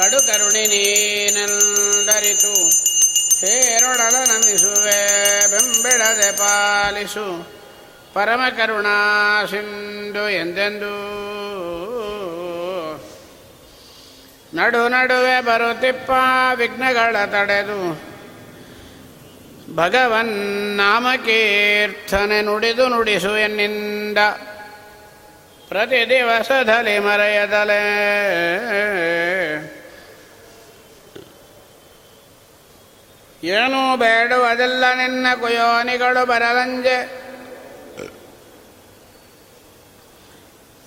ಕಡುಕರುಣಿ ನೀನೆಲ್ಲರಿತು ಹೇರೊಡಲ ನಮಿಸುವೆ ಬೆಂಬಿಡದೆ ಪಾಲಿಸು ಪರಮ ಕರುಣಾ ಸಿಂಧು ಎಂದೆಂದೂ. ನಡು ನಡುವೆ ಬರುತ್ತಿಪ್ಪ ವಿಘ್ನಗಳ ತಡೆದು ಭಗವನ್ನಾಮ ಕೀರ್ತನೆ ನುಡಿದು ನುಡಿಸು ಎನ್ನಿಂದ ಪ್ರತಿ ದಿವಸದಲ್ಲಿ ಮರೆಯದಲೆ ಏನೂ ಬೇಡುವುದಿಲ್ಲ ನಿನ್ನ ಕುಯೋನಿಗಳು ಬರಲಂಜೆ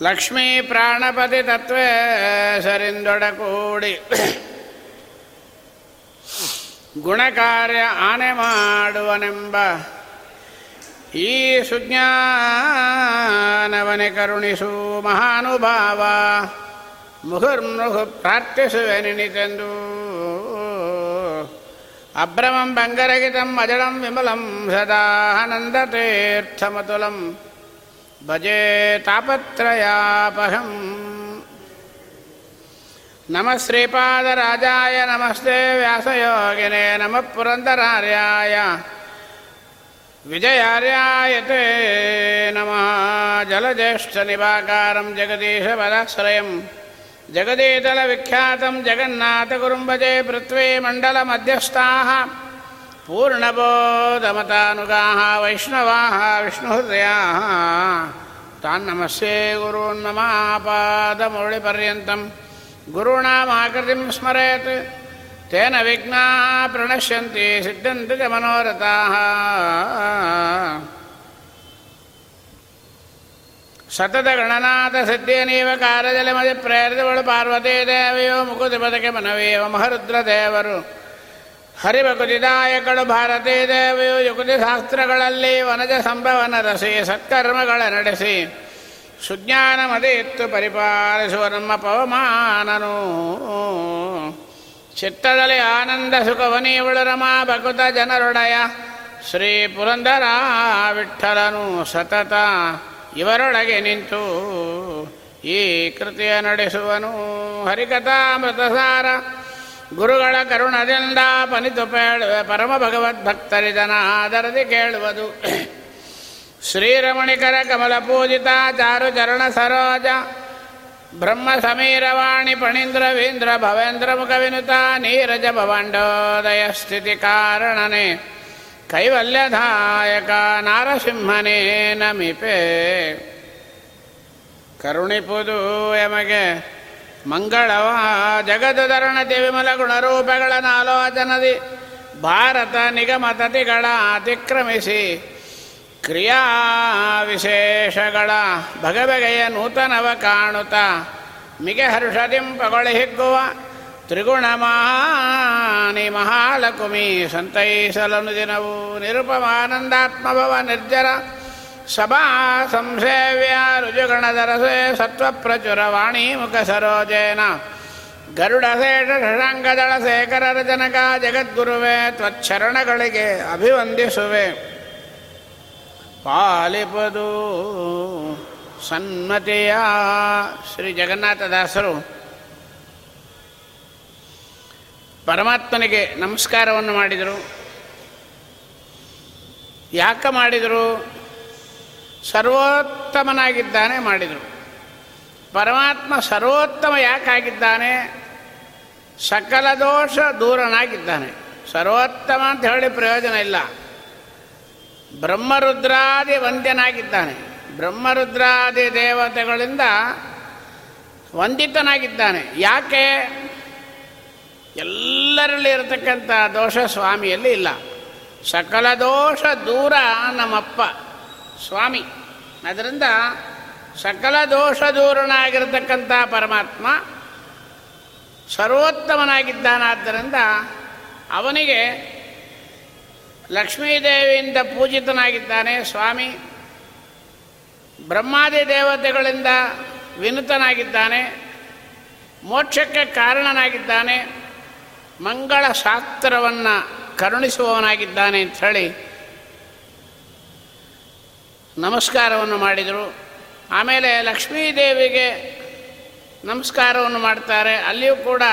ಲಕ್ಷ್ಮೀ ಪ್ರಾಣಪತಿ ತತ್ವೇ ಸರಿಂದೊಡಕೂಡಿ ಗುಣಕಾರ್ಯ ಆನೆ ಮಾಡುವನೆಂಬ ಈ ಸುಜ್ಞಾನವನೆ ಕರುಣಿಸು ಮಹಾನುಭಾವ ಮುಹುರ್ಮುಹು ಪ್ರಾರ್ಥಿಸುವೆ ನಿನಿತೆಂದು. ಅಭ್ರಮಂ ಭಂಗರಹಿತಂ ಅಜಡಂ ವಿಮಲಂ ಸದಾನಂದತೀರ್ಥಮತುಲಂ ಭಜೆ ತಾಪತ್ರಯಾಪಹಂ. ನಮಃ ಶ್ರೀಪಾದರಾಜಾಯ ನಮಸ್ತೆ ವ್ಯಾಸಯೋಗಿನೇ ನಮಃ ಪುರಂದರಾರ್ಯಾಯ ವಿಜಯಾರ್ಯಾಯ ತೇ ನಮಃ. ಜಲಜ್ಯೇಷ್ಠನಿಭಾಕಾರಂ ಜಗದೀಶಪದಾಶ್ರಯಂ ಜಗದೀತಲವಿಖ್ಯಾತಂ ಜಗನ್ನಾಥಗುರುಂ ಭಜೆ ಪೃಥ್ವೀಮಂಡಲಮಧ್ಯಸ್ಥಾಃ ಪೂರ್ಣಬೋಧಮತಾನುಗಾಃ ವೈಷ್ಣವಾಃ ವಿಷ್ಣುಹೃದಯಾಃ ತಾನ್ನಮಸ್ಯೆ ಗುರೂನ್ ಮಮ ಪಾದಮೌಳಿಪರ್ಯಂತಂ ಗುರುಣಾಮಾಕೃತಿಂ ಸ್ಮರೇತ್ ತೇನ ವಿಘ್ನಾಃ ಪ್ರಣಶ್ಯಂತಿ ಸಿದ್ಧಂತಿ ಚ ಮನೋರಥಾಃ. ಸತತ ಗಣನಾಥ ಸಿದ್ಧೇನೀವ ಕಾರ್ಯಜಲಮದಿ ಪ್ರೇರಿತವಳು ಪಾರ್ವತೀ ದೇವಿಯೋ ಮುಕುತಿ ಪದಕ್ಕೆ ಮನವೇವ ಮಹರುದ್ರ ದೇವರು ಹರಿಭಕುತಿದಾಯಕಳು ಭಾರತೀ ದೇವಿಯು ಯುಗತಿ ಶಾಸ್ತ್ರಗಳಲ್ಲಿ ವನಜ ಸಂಭವನರಸಿ ಸತ್ಕರ್ಮಗಳ ನಡೆಸಿ ಸುಜ್ಞಾನ ಮದಿತ್ತು ಪರಿಪಾಲಿಸುವ ನಮ್ಮ ಪವಮಾನನು. ಚಿತ್ತದಲ್ಲಿ ಆನಂದ ಸುಖವನೀವಳು ರಮಾ ಭಕುತ ಜನರೊಡೆಯ ಶ್ರೀ ಪುರಂದರ ವಿಠಲನು ಸತತ ಇವರೊಳಗೆ ನಿಂತು ಈ ಕೃತಿಯ ನಡೆಸುವನು. ಹರಿಕಥಾಮೃತಸಾರ ಗುರುಗಳ ಕರುಣದಿಂದ ಪನಿತು ಪೇಳುವೆ ಪರಮ ಭಗವದ್ಭಕ್ತರಿದನ ಆದರದಿ ಕೇಳುವುದು. ಶ್ರೀರಮಣಿಕರ ಕಮಲ ಪೂಜಿತ ಚಾರು ಚರಣ ಸರೋಜ ಬ್ರಹ್ಮ ಸಮೀರವಾಣಿ ಪಣೀಂದ್ರವೀಂದ್ರ ಭವೇಂದ್ರ ಮುಖವಿನುತ ನೀರಜ ಭವಾಂಡೋದಯ ಸ್ಥಿತಿ ಕಾರಣನೇ ಕೈವಲ್ಯದಾಯಕ ನಾರಸಿಂಹನೇ ನಮಿಪೆ. ಕರುಣಿಪುದು ಎಮಗೆ ಮಂಗಳವ ಜಗದುಧರಣತೆ ವಿಮಲ ಗುಣರೂಪಗಳ ನಾಲೋಚನದಿ ಭಾರತ ನಿಗಮತತಿಗಳ ಅತಿಕ್ರಮಿಸಿ ಕ್ರಿಯಾ ವಿಶೇಷಗಳ ಬಗೆಬಗೆಯ ನೂತನವ ಕಾಣುತ್ತ ಮಿಗೆ ಹರ್ಷದಿಂಪಗೊಳಿ ಹಿಗ್ಗುವ ತ್ರಿಗುಣಮಾನಿ ಮಹಾಲಕುಮಿ ಸಂತೈಸಲನು ದಿನವು. ನಿರುಪಮಾನಂದಾತ್ಮಭವ ನಿರ್ಜರ ಸಭಾ ಸಂಸೇವ್ಯ ರುಜುಗಣಧರಸೆ ಸತ್ವಪ್ರಚುರ ವಾಣಿ ಮುಖ ಸರೋಜೇನ ಗರುಡಶೇಷ ಶಶಾಂಕದಳ ಶೇಖರರ ಜನಕ ಜಗದ್ಗುರುವೆ ತ್ವಚ್ಛರಣಗಳಿಗೆ ಅಭಿವಂದಿಸುವೆ. ಪಾಲಿಪದು ಸನ್ಮತಿಯ. ಶ್ರೀ ಜಗನ್ನಾಥದಾಸರು ಪರಮಾತ್ಮನಿಗೆ ನಮಸ್ಕಾರವನ್ನು ಮಾಡಿದರು. ಯಾಕೆ ಮಾಡಿದರು? ಸರ್ವೋತ್ತಮನಾಗಿದ್ದಾನೆ ಮಾಡಿದರು. ಪರಮಾತ್ಮ ಸರ್ವೋತ್ತಮ ಯಾಕಾಗಿದ್ದಾನೆ? ಸಕಲ ದೋಷ ದೂರನಾಗಿದ್ದಾನೆ. ಸರ್ವೋತ್ತಮ ಅಂತ ಹೇಳಿ ಪ್ರಯೋಜನ ಇಲ್ಲ. ಬ್ರಹ್ಮರುದ್ರಾದಿ ವಂದ್ಯನಾಗಿದ್ದಾನೆ. ಬ್ರಹ್ಮರುದ್ರಾದಿ ದೇವತೆಗಳಿಂದ ವಂದಿತನಾಗಿದ್ದಾನೆ. ಯಾಕೆ? ಎಲ್ಲರಲ್ಲಿ ಇರತಕ್ಕಂಥ ದೋಷ ಸ್ವಾಮಿಯಲ್ಲಿ ಇಲ್ಲ. ಸಕಲ ದೋಷ ದೂರ ನಮ್ಮಪ್ಪ ಸ್ವಾಮಿ. ಅದರಿಂದ ಸಕಲ ದೋಷ ದೂರನಾಗಿರ್ತಕ್ಕಂಥ ಪರಮಾತ್ಮ ಸರ್ವೋತ್ತಮನಾಗಿದ್ದಾನಾದ್ದರಿಂದ ಅವನಿಗೆ ಲಕ್ಷ್ಮೀದೇವಿಯಿಂದ ಪೂಜಿತನಾಗಿದ್ದಾನೆ ಸ್ವಾಮಿ. ಬ್ರಹ್ಮಾದಿ ದೇವತೆಗಳಿಂದ ವಿನುತನಾಗಿದ್ದಾನೆ. ಮೋಕ್ಷಕ್ಕೆ ಕಾರಣನಾಗಿದ್ದಾನೆ. ಮಂಗಳ ಶಾಸ್ತ್ರವನ್ನು ಕರುಣಿಸುವವನಾಗಿದ್ದಾನೆ ಅಂಥೇಳಿ ನಮಸ್ಕಾರವನ್ನು ಮಾಡಿದರು. ಆಮೇಲೆ ಲಕ್ಷ್ಮೀದೇವಿಗೆ ನಮಸ್ಕಾರವನ್ನು ಮಾಡ್ತಾರೆ. ಅಲ್ಲಿಯೂ ಕೂಡ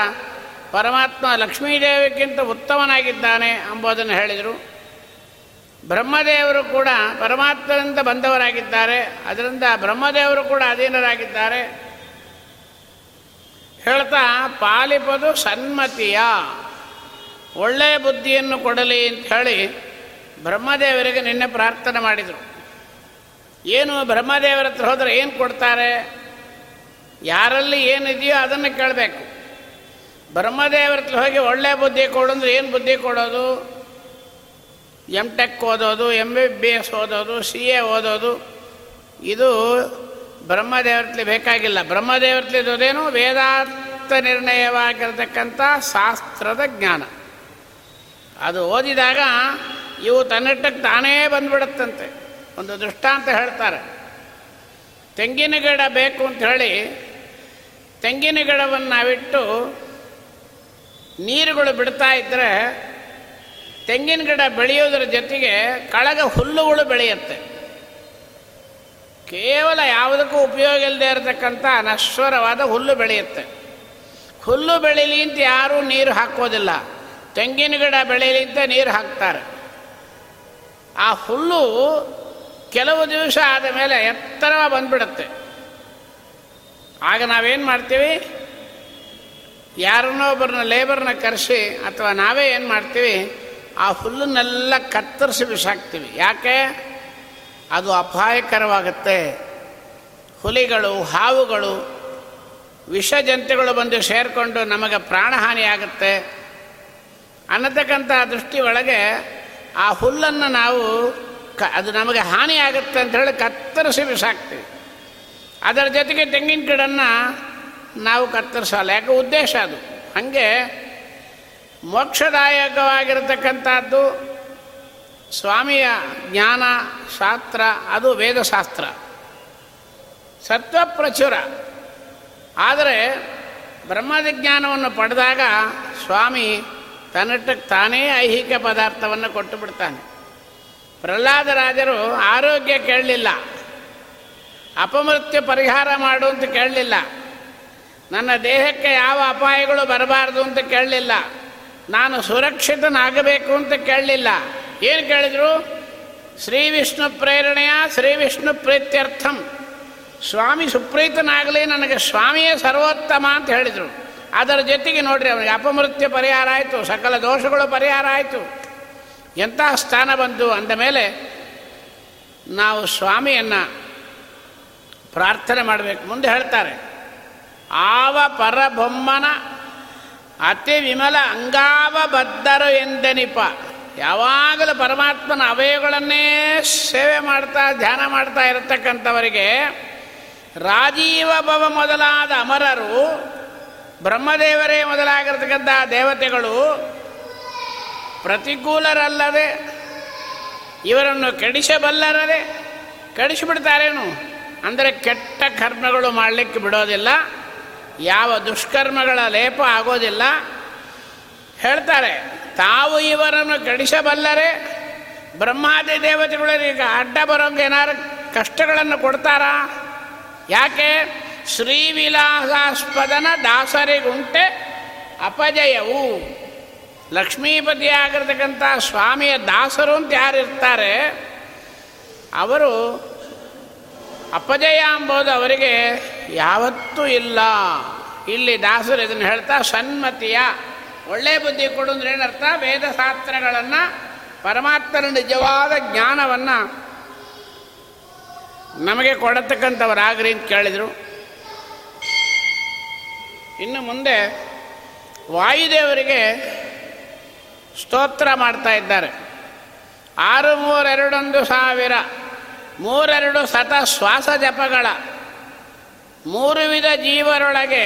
ಪರಮಾತ್ಮ ಲಕ್ಷ್ಮೀದೇವಿಗಿಂತ ಉತ್ತಮನಾಗಿದ್ದಾನೆ ಎಂಬುದನ್ನು ಹೇಳಿದರು. ಬ್ರಹ್ಮದೇವರು ಕೂಡ ಪರಮಾತ್ಮನಿಂದ ಬಂದವರಾಗಿದ್ದಾರೆ, ಅದರಿಂದ ಬ್ರಹ್ಮದೇವರು ಕೂಡ ಅಧೀನರಾಗಿದ್ದಾರೆ. ಹೇಳ್ತಾ ಪಾಲಿಪದು ಸನ್ಮತಿಯ, ಒಳ್ಳೆಯ ಬುದ್ಧಿಯನ್ನು ಕೊಡಲಿ ಅಂತ ಹೇಳಿ ಬ್ರಹ್ಮದೇವರಿಗೆ ನಿನ್ನೆ ಪ್ರಾರ್ಥನೆ ಮಾಡಿದರು. ಏನು ಬ್ರಹ್ಮದೇವರ ಹತ್ರ ಹೋದರೆ ಏನು ಕೊಡ್ತಾರೆ, ಯಾರಲ್ಲಿ ಏನಿದೆಯೋ ಅದನ್ನು ಕೇಳಬೇಕು. ಬ್ರಹ್ಮದೇವರ ಹತ್ರ ಹೋಗಿ ಒಳ್ಳೆಯ ಬುದ್ಧಿ ಕೊಡು ಅಂದರೆ ಏನು ಬುದ್ಧಿ ಕೊಡೋದು? M.Tech ಓದೋದು, MBBS ಓದೋದು, CA ಓದೋದು, ಇದು ಬ್ರಹ್ಮದೇವರಲ್ಲಿ ಬೇಕಾಗಿಲ್ಲ. ಬ್ರಹ್ಮದೇವರಲ್ಲಿ ಇರೋದೇನು ವೇದಾರ್ಥ ನಿರ್ಣಯವಾಗಿರತಕ್ಕಂಥ ಶಾಸ್ತ್ರದ ಜ್ಞಾನ. ಅದು ಓದಿದಾಗ ಇವು ತನ್ನಟ್ಟಕ್ಕೆ ತಾನೇ ಬಂದ್ಬಿಡುತ್ತಂತೆ. ಒಂದು ದೃಷ್ಟಾಂತ ಹೇಳ್ತಾರೆ. ತೆಂಗಿನ ಗಿಡ ಬೇಕು ಅಂತ ಹೇಳಿ ತೆಂಗಿನ ಗಿಡವನ್ನು ನಾವಿಟ್ಟು ನೀರುಗಳು ಬಿಡ್ತಾ ಇದ್ದರೆ ತೆಂಗಿನ ಗಿಡ ಬೆಳೆಯೋದ್ರ ಜೊತೆಗೆ ಕಳಗ ಹುಲ್ಲುಗಳು ಬೆಳೆಯುತ್ತೆ. ಕೇವಲ ಯಾವುದಕ್ಕೂ ಉಪಯೋಗ ಇಲ್ಲದೆ ಇರತಕ್ಕಂಥ ನಶ್ವರವಾದ ಹುಲ್ಲು ಬೆಳೆಯುತ್ತೆ. ಹುಲ್ಲು ಬೆಳೀಲಿ ಅಂತ ಯಾರೂ ನೀರು ಹಾಕೋದಿಲ್ಲ, ತೆಂಗಿನ ಗಿಡ ಬೆಳೀಲಿ ಅಂತ ನೀರು ಹಾಕ್ತಾರೆ. ಆ ಹುಲ್ಲು ಕೆಲವು ದಿವಸ ಆದ ಮೇಲೆ ಎತ್ತರ ಬಂದ್ಬಿಡುತ್ತೆ. ಆಗ ನಾವೇನು ಮಾಡ್ತೀವಿ, ಯಾರನ್ನೋ ಒಬ್ಬರನ್ನ ಲೇಬರ್ನ ಕರೆಸಿ ಅಥವಾ ನಾವೇ ಏನು ಮಾಡ್ತೀವಿ, ಆ ಹುಲ್ಲನ್ನೆಲ್ಲ ಕತ್ತರಿಸಿ ಬಿಸಾಕ್ತೀವಿ. ಯಾಕೆ? ಅದು ಅಪಾಯಕರವಾಗುತ್ತೆ. ಹುಲಿಗಳು, ಹಾವುಗಳು, ವಿಷ ಜಂತುಗಳು ಬಂದು ಸೇರಿಕೊಂಡು ನಮಗೆ ಪ್ರಾಣಹಾನಿಯಾಗುತ್ತೆ ಅನ್ನತಕ್ಕಂಥ ದೃಷ್ಟಿ ಒಳಗೆ ಆ ಹುಲ್ಲನ್ನು ನಾವು ಅದು ನಮಗೆ ಹಾನಿಯಾಗುತ್ತೆ ಅಂಥೇಳಿ ಕತ್ತರಿಸಿ ಬಿಸಾಕ್ತೀವಿ. ಅದರ ಜೊತೆಗೆ ತೆಂಗಿನ ಗಿಡನ್ನು ನಾವು ಕತ್ತರಿಸಲ್ಲ, ಯಾಕೆ ಉದ್ದೇಶ ಅದು. ಹಾಗೆ ಮೋಕ್ಷದಾಯಕವಾಗಿರತಕ್ಕಂಥದ್ದು ಸ್ವಾಮಿಯ ಜ್ಞಾನ ಶಾಸ್ತ್ರ, ಅದು ವೇದಶಾಸ್ತ್ರ ಸತ್ವಪ್ರಚುರ. ಆದರೆ ಬ್ರಹ್ಮಜ್ಞಾನವನ್ನು ಪಡೆದಾಗ ಸ್ವಾಮಿ ತನ್ನಷ್ಟಕ್ಕೆ ತಾನೇ ಐಹಿಕ ಪದಾರ್ಥವನ್ನು ಕೊಟ್ಟು ಬಿಡ್ತಾನೆ. ಪ್ರಹ್ಲಾದರಾಜರು ಆರೋಗ್ಯ ಕೇಳಲಿಲ್ಲ, ಅಪಮೃತ್ಯು ಪರಿಹಾರ ಮಾಡು ಅಂತ ಕೇಳಲಿಲ್ಲ, ನನ್ನ ದೇಹಕ್ಕೆ ಯಾವ ಅಪಾಯಗಳು ಬರಬಾರ್ದು ಅಂತ ಕೇಳಲಿಲ್ಲ, ನಾನು ಸುರಕ್ಷಿತನಾಗಬೇಕು ಅಂತ ಕೇಳಲಿಲ್ಲ. ಏನು ಕೇಳಿದರು? ಶ್ರೀ ವಿಷ್ಣು ಪ್ರೇರಣೆಯ ಶ್ರೀ ವಿಷ್ಣು ಪ್ರೀತ್ಯರ್ಥಂ, ಸ್ವಾಮಿ ಸುಪ್ರೀತನಾಗಲಿ, ನನಗೆ ಸ್ವಾಮಿಯೇ ಸರ್ವೋತ್ತಮ ಅಂತ ಹೇಳಿದರು. ಅದರ ಜೊತೆಗೆ ನೋಡ್ರಿ, ಅವನಿಗೆ ಅಪಮೃತ್ಯು ಪರಿಹಾರ ಆಯಿತು, ಸಕಲ ದೋಷಗಳು ಪರಿಹಾರ ಆಯಿತು, ಎಂತಹ ಸ್ಥಾನ ಬಂತು. ಅಂದಮೇಲೆ ನಾವು ಸ್ವಾಮಿಯನ್ನು ಪ್ರಾರ್ಥನೆ ಮಾಡಬೇಕು. ಮುಂದೆ ಹೇಳ್ತಾರೆ, ಆವ ಪರಬೊಮ್ಮನ ಅತಿ ವಿಮಲ ಅಂಗಾವಬದ್ಧರು ಎಂದೆನಿಪ. ಯಾವಾಗಲೂ ಪರಮಾತ್ಮನ ಅವಯವಗಳನ್ನೇ ಸೇವೆ ಮಾಡ್ತಾ ಧ್ಯಾನ ಮಾಡ್ತಾ ಇರತಕ್ಕಂಥವರಿಗೆ ರಾಜೀವ ಭವ ಮೊದಲಾದ ಅಮರರು, ಬ್ರಹ್ಮದೇವರೇ ಮೊದಲಾಗಿರ್ತಕ್ಕಂಥ ದೇವತೆಗಳು ಪ್ರತಿಕೂಲರಲ್ಲದೆ ಇವರನ್ನು ಕೆಡಿಸಬಲ್ಲರದೆ ಕೆಡಿಸಿಬಿಡ್ತಾರೇನು ಅಂದರೆ ಕೆಟ್ಟ ಕರ್ಮಗಳು ಮಾಡಲಿಕ್ಕೆ ಬಿಡೋದಿಲ್ಲ, ಯಾವ ದುಷ್ಕರ್ಮಗಳ ಲೇಪ ಆಗೋದಿಲ್ಲ. ಹೇಳ್ತಾರೆ, ತಾವು ಇವರನ್ನು ಕೆಡಿಸಬಲ್ಲರೆ, ಬ್ರಹ್ಮಾದಿ ದೇವತೆಗಳಿಗೆ ಅಡ್ಡ ಬರೋಂಗೆ ಏನಾರು ಕಷ್ಟಗಳನ್ನು ಕೊಡ್ತಾರಾ? ಯಾಕೆ? ಶ್ರೀವಿಲಾಸಾಸ್ಪದನ ದಾಸರಿಗುಂಟೆ ಅಪಜಯವು. ಲಕ್ಷ್ಮೀಪತಿಯಾಗಿರ್ತಕ್ಕಂಥ ಸ್ವಾಮಿಯ ದಾಸರು ಅಂತ ಯಾರಿರ್ತಾರೆ ಅವರು ಅಪಜಯ ಎಂಬುದು ಅವರಿಗೆ ಯಾವತ್ತೂ ಇಲ್ಲ. ಇಲ್ಲಿ ದಾಸರು ಇದನ್ನು ಹೇಳ್ತಾ ಸನ್ಮತಿಯ ಒಳ್ಳೆಯ ಬುದ್ಧಿ ಕೊಡು ಅಂದ್ರೆ ಏನರ್ಥ, ವೇದಶಾಸ್ತ್ರಗಳನ್ನು ಪರಮಾತ್ಮನ ನಿಜವಾದ ಜ್ಞಾನವನ್ನು ನಮಗೆ ಕೊಡತಕ್ಕಂಥವರಾಗ್ರಿ ಅಂತ ಕೇಳಿದರು. ಇನ್ನು ಮುಂದೆ ವಾಯುದೇವರಿಗೆ ಸ್ತೋತ್ರ ಮಾಡ್ತಾ ಇದ್ದಾರೆ. 6,321,000 3,2 ಸತ ಶ್ವಾಸ ಜಪಗಳ 3 ವಿಧ ಜೀವರೊಳಗೆ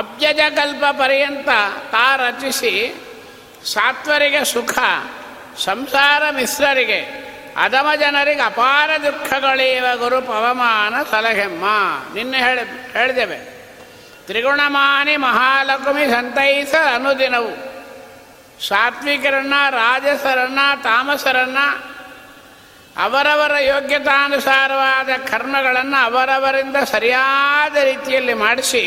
ಅಬ್ಜಜಕಲ್ಪ ಪರ್ಯಂತ ತಾ ರಚಿಸಿ ಸಾತ್ವರಿಗೆ ಸುಖ, ಸಂಸಾರ ಮಿಶ್ರರಿಗೆ ಅಧಮ ಜನರಿಗೆ ಅಪಾರ ದುಃಖಗಳಿವ ಗುರು ಪವಮಾನ ಸಲಹೆಮ್ಮ. ನಿನ್ನೆ ಹೇಳಿದೆವು, ತ್ರಿಗುಣಮಾನಿ ಮಹಾಲಕ್ಷ್ಮಿ ಸಂತೈಸ ಅನುದಿನವು. ಸಾತ್ವಿಕರನ್ನ, ರಾಜಸರನ್ನ, ತಾಮಸರನ್ನ ಅವರವರ ಯೋಗ್ಯತಾನುಸಾರವಾದ ಕರ್ಮಗಳನ್ನು ಅವರವರಿಂದ ಸರಿಯಾದ ರೀತಿಯಲ್ಲಿ ಮಾಡಿಸಿ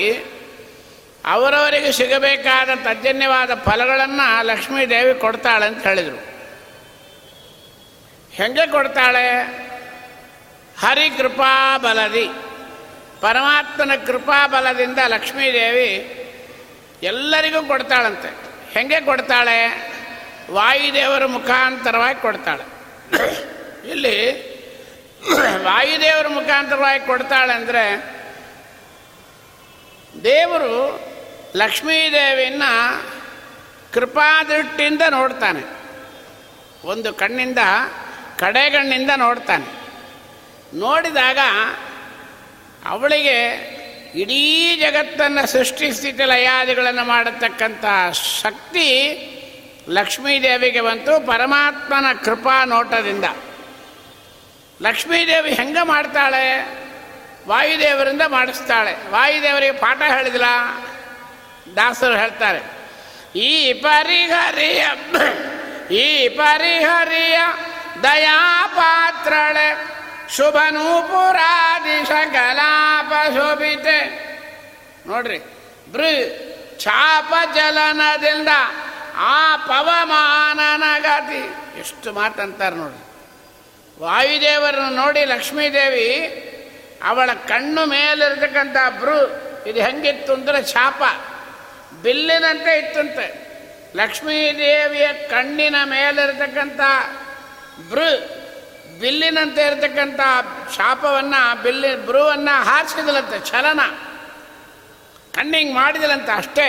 ಅವರವರಿಗೆ ಸಿಗಬೇಕಾದ ತಜ್ಜನ್ಯವಾದ ಫಲಗಳನ್ನು ಲಕ್ಷ್ಮೀದೇವಿ ಕೊಡ್ತಾಳೆ ಅಂತ ಹೇಳಿದರು. ಹೆಂಗೆ ಕೊಡ್ತಾಳೆ? ಹರಿಕೃಪಾ ಬಲದಿ, ಪರಮಾತ್ಮನ ಕೃಪಾ ಬಲದಿಂದ ಲಕ್ಷ್ಮೀದೇವಿ ಎಲ್ಲರಿಗೂ ಕೊಡ್ತಾಳಂತೆ. ಹೆಂಗೆ ಕೊಡ್ತಾಳೆ? ವಾಯುದೇವರ ಮುಖಾಂತರವಾಗಿ ಕೊಡ್ತಾಳೆ. ಇಲ್ಲಿ ವಾಯುದೇವರ ಮುಖಾಂತರವಾಗಿ ಕೊಡ್ತಾಳೆ ಅಂದರೆ ದೇವರು ಲಕ್ಷ್ಮೀದೇವಿಯನ್ನು ಕೃಪಾದೃಷ್ಟಿಯಿಂದ ನೋಡ್ತಾನೆ, ಒಂದು ಕಣ್ಣಿಂದ ಕಡೆಗಣ್ಣಿಂದ ನೋಡ್ತಾನೆ. ನೋಡಿದಾಗ ಅವಳಿಗೆ ಇಡೀ ಜಗತ್ತನ್ನು ಸೃಷ್ಟಿಸ್ಥಿತಿ ಲಯಾದಿಗಳನ್ನು ಮಾಡತಕ್ಕಂಥ ಶಕ್ತಿ ಲಕ್ಷ್ಮೀದೇವಿಗೆ ಬಂತು ಪರಮಾತ್ಮನ ಕೃಪಾ ನೋಟದಿಂದ. ಲಕ್ಷ್ಮೀದೇವಿ ಹೆಂಗೆ ಮಾಡ್ತಾಳೆ? ವಾಯುದೇವರಿಂದ ಮಾಡಿಸ್ತಾಳೆ. ವಾಯುದೇವರಿಗೆ ಪಾಠ ಹೇಳಿದಿಲ್ಲ, ದಾಸರು ಹೇಳ್ತಾರೆ, ಈ ಪರಿಹರಿಯ ದಯಾಪಾತ್ರಳೆ ಶುಭನೂಪುರಾದಿಶ ಕಲಾಪಶೋಭಿತೆ. ನೋಡ್ರಿ, ಬೃ ಛಾಪ ಜಲನದಿಂದ ಆ ಪವಮಾನನಗತಿ. ಎಷ್ಟು ಮಾತಂತಾರೆ ನೋಡ್ರಿ. ವಾಯುದೇವರನ್ನು ನೋಡಿ ಲಕ್ಷ್ಮೀದೇವಿ ಅವಳ ಕಣ್ಣು ಮೇಲಿರ್ತಕ್ಕಂಥ ಬೃ, ಇದು ಹೆಂಗಿತ್ತು ಅಂದರೆ ಛಾಪ ಬಿಲ್ಲಿನಂತೆ ಇತ್ತಂತೆ. ಲಕ್ಷ್ಮೀದೇವಿಯ ಕಣ್ಣಿನ ಮೇಲಿರ್ತಕ್ಕಂಥ ಬೃ ಬಿಲ್ಲಿನಂತೆ ಇರತಕ್ಕಂಥ ಶಾಪವನ್ನು, ಬಿಲ್ಲಿ ಬ್ರೂವನ್ನು ಹಾರಿಸಿದಲಂತೆ. ಚಲನ ಕಣ್ಣಿಂಗ್ ಮಾಡಿದಲಂತೆ ಅಷ್ಟೇ.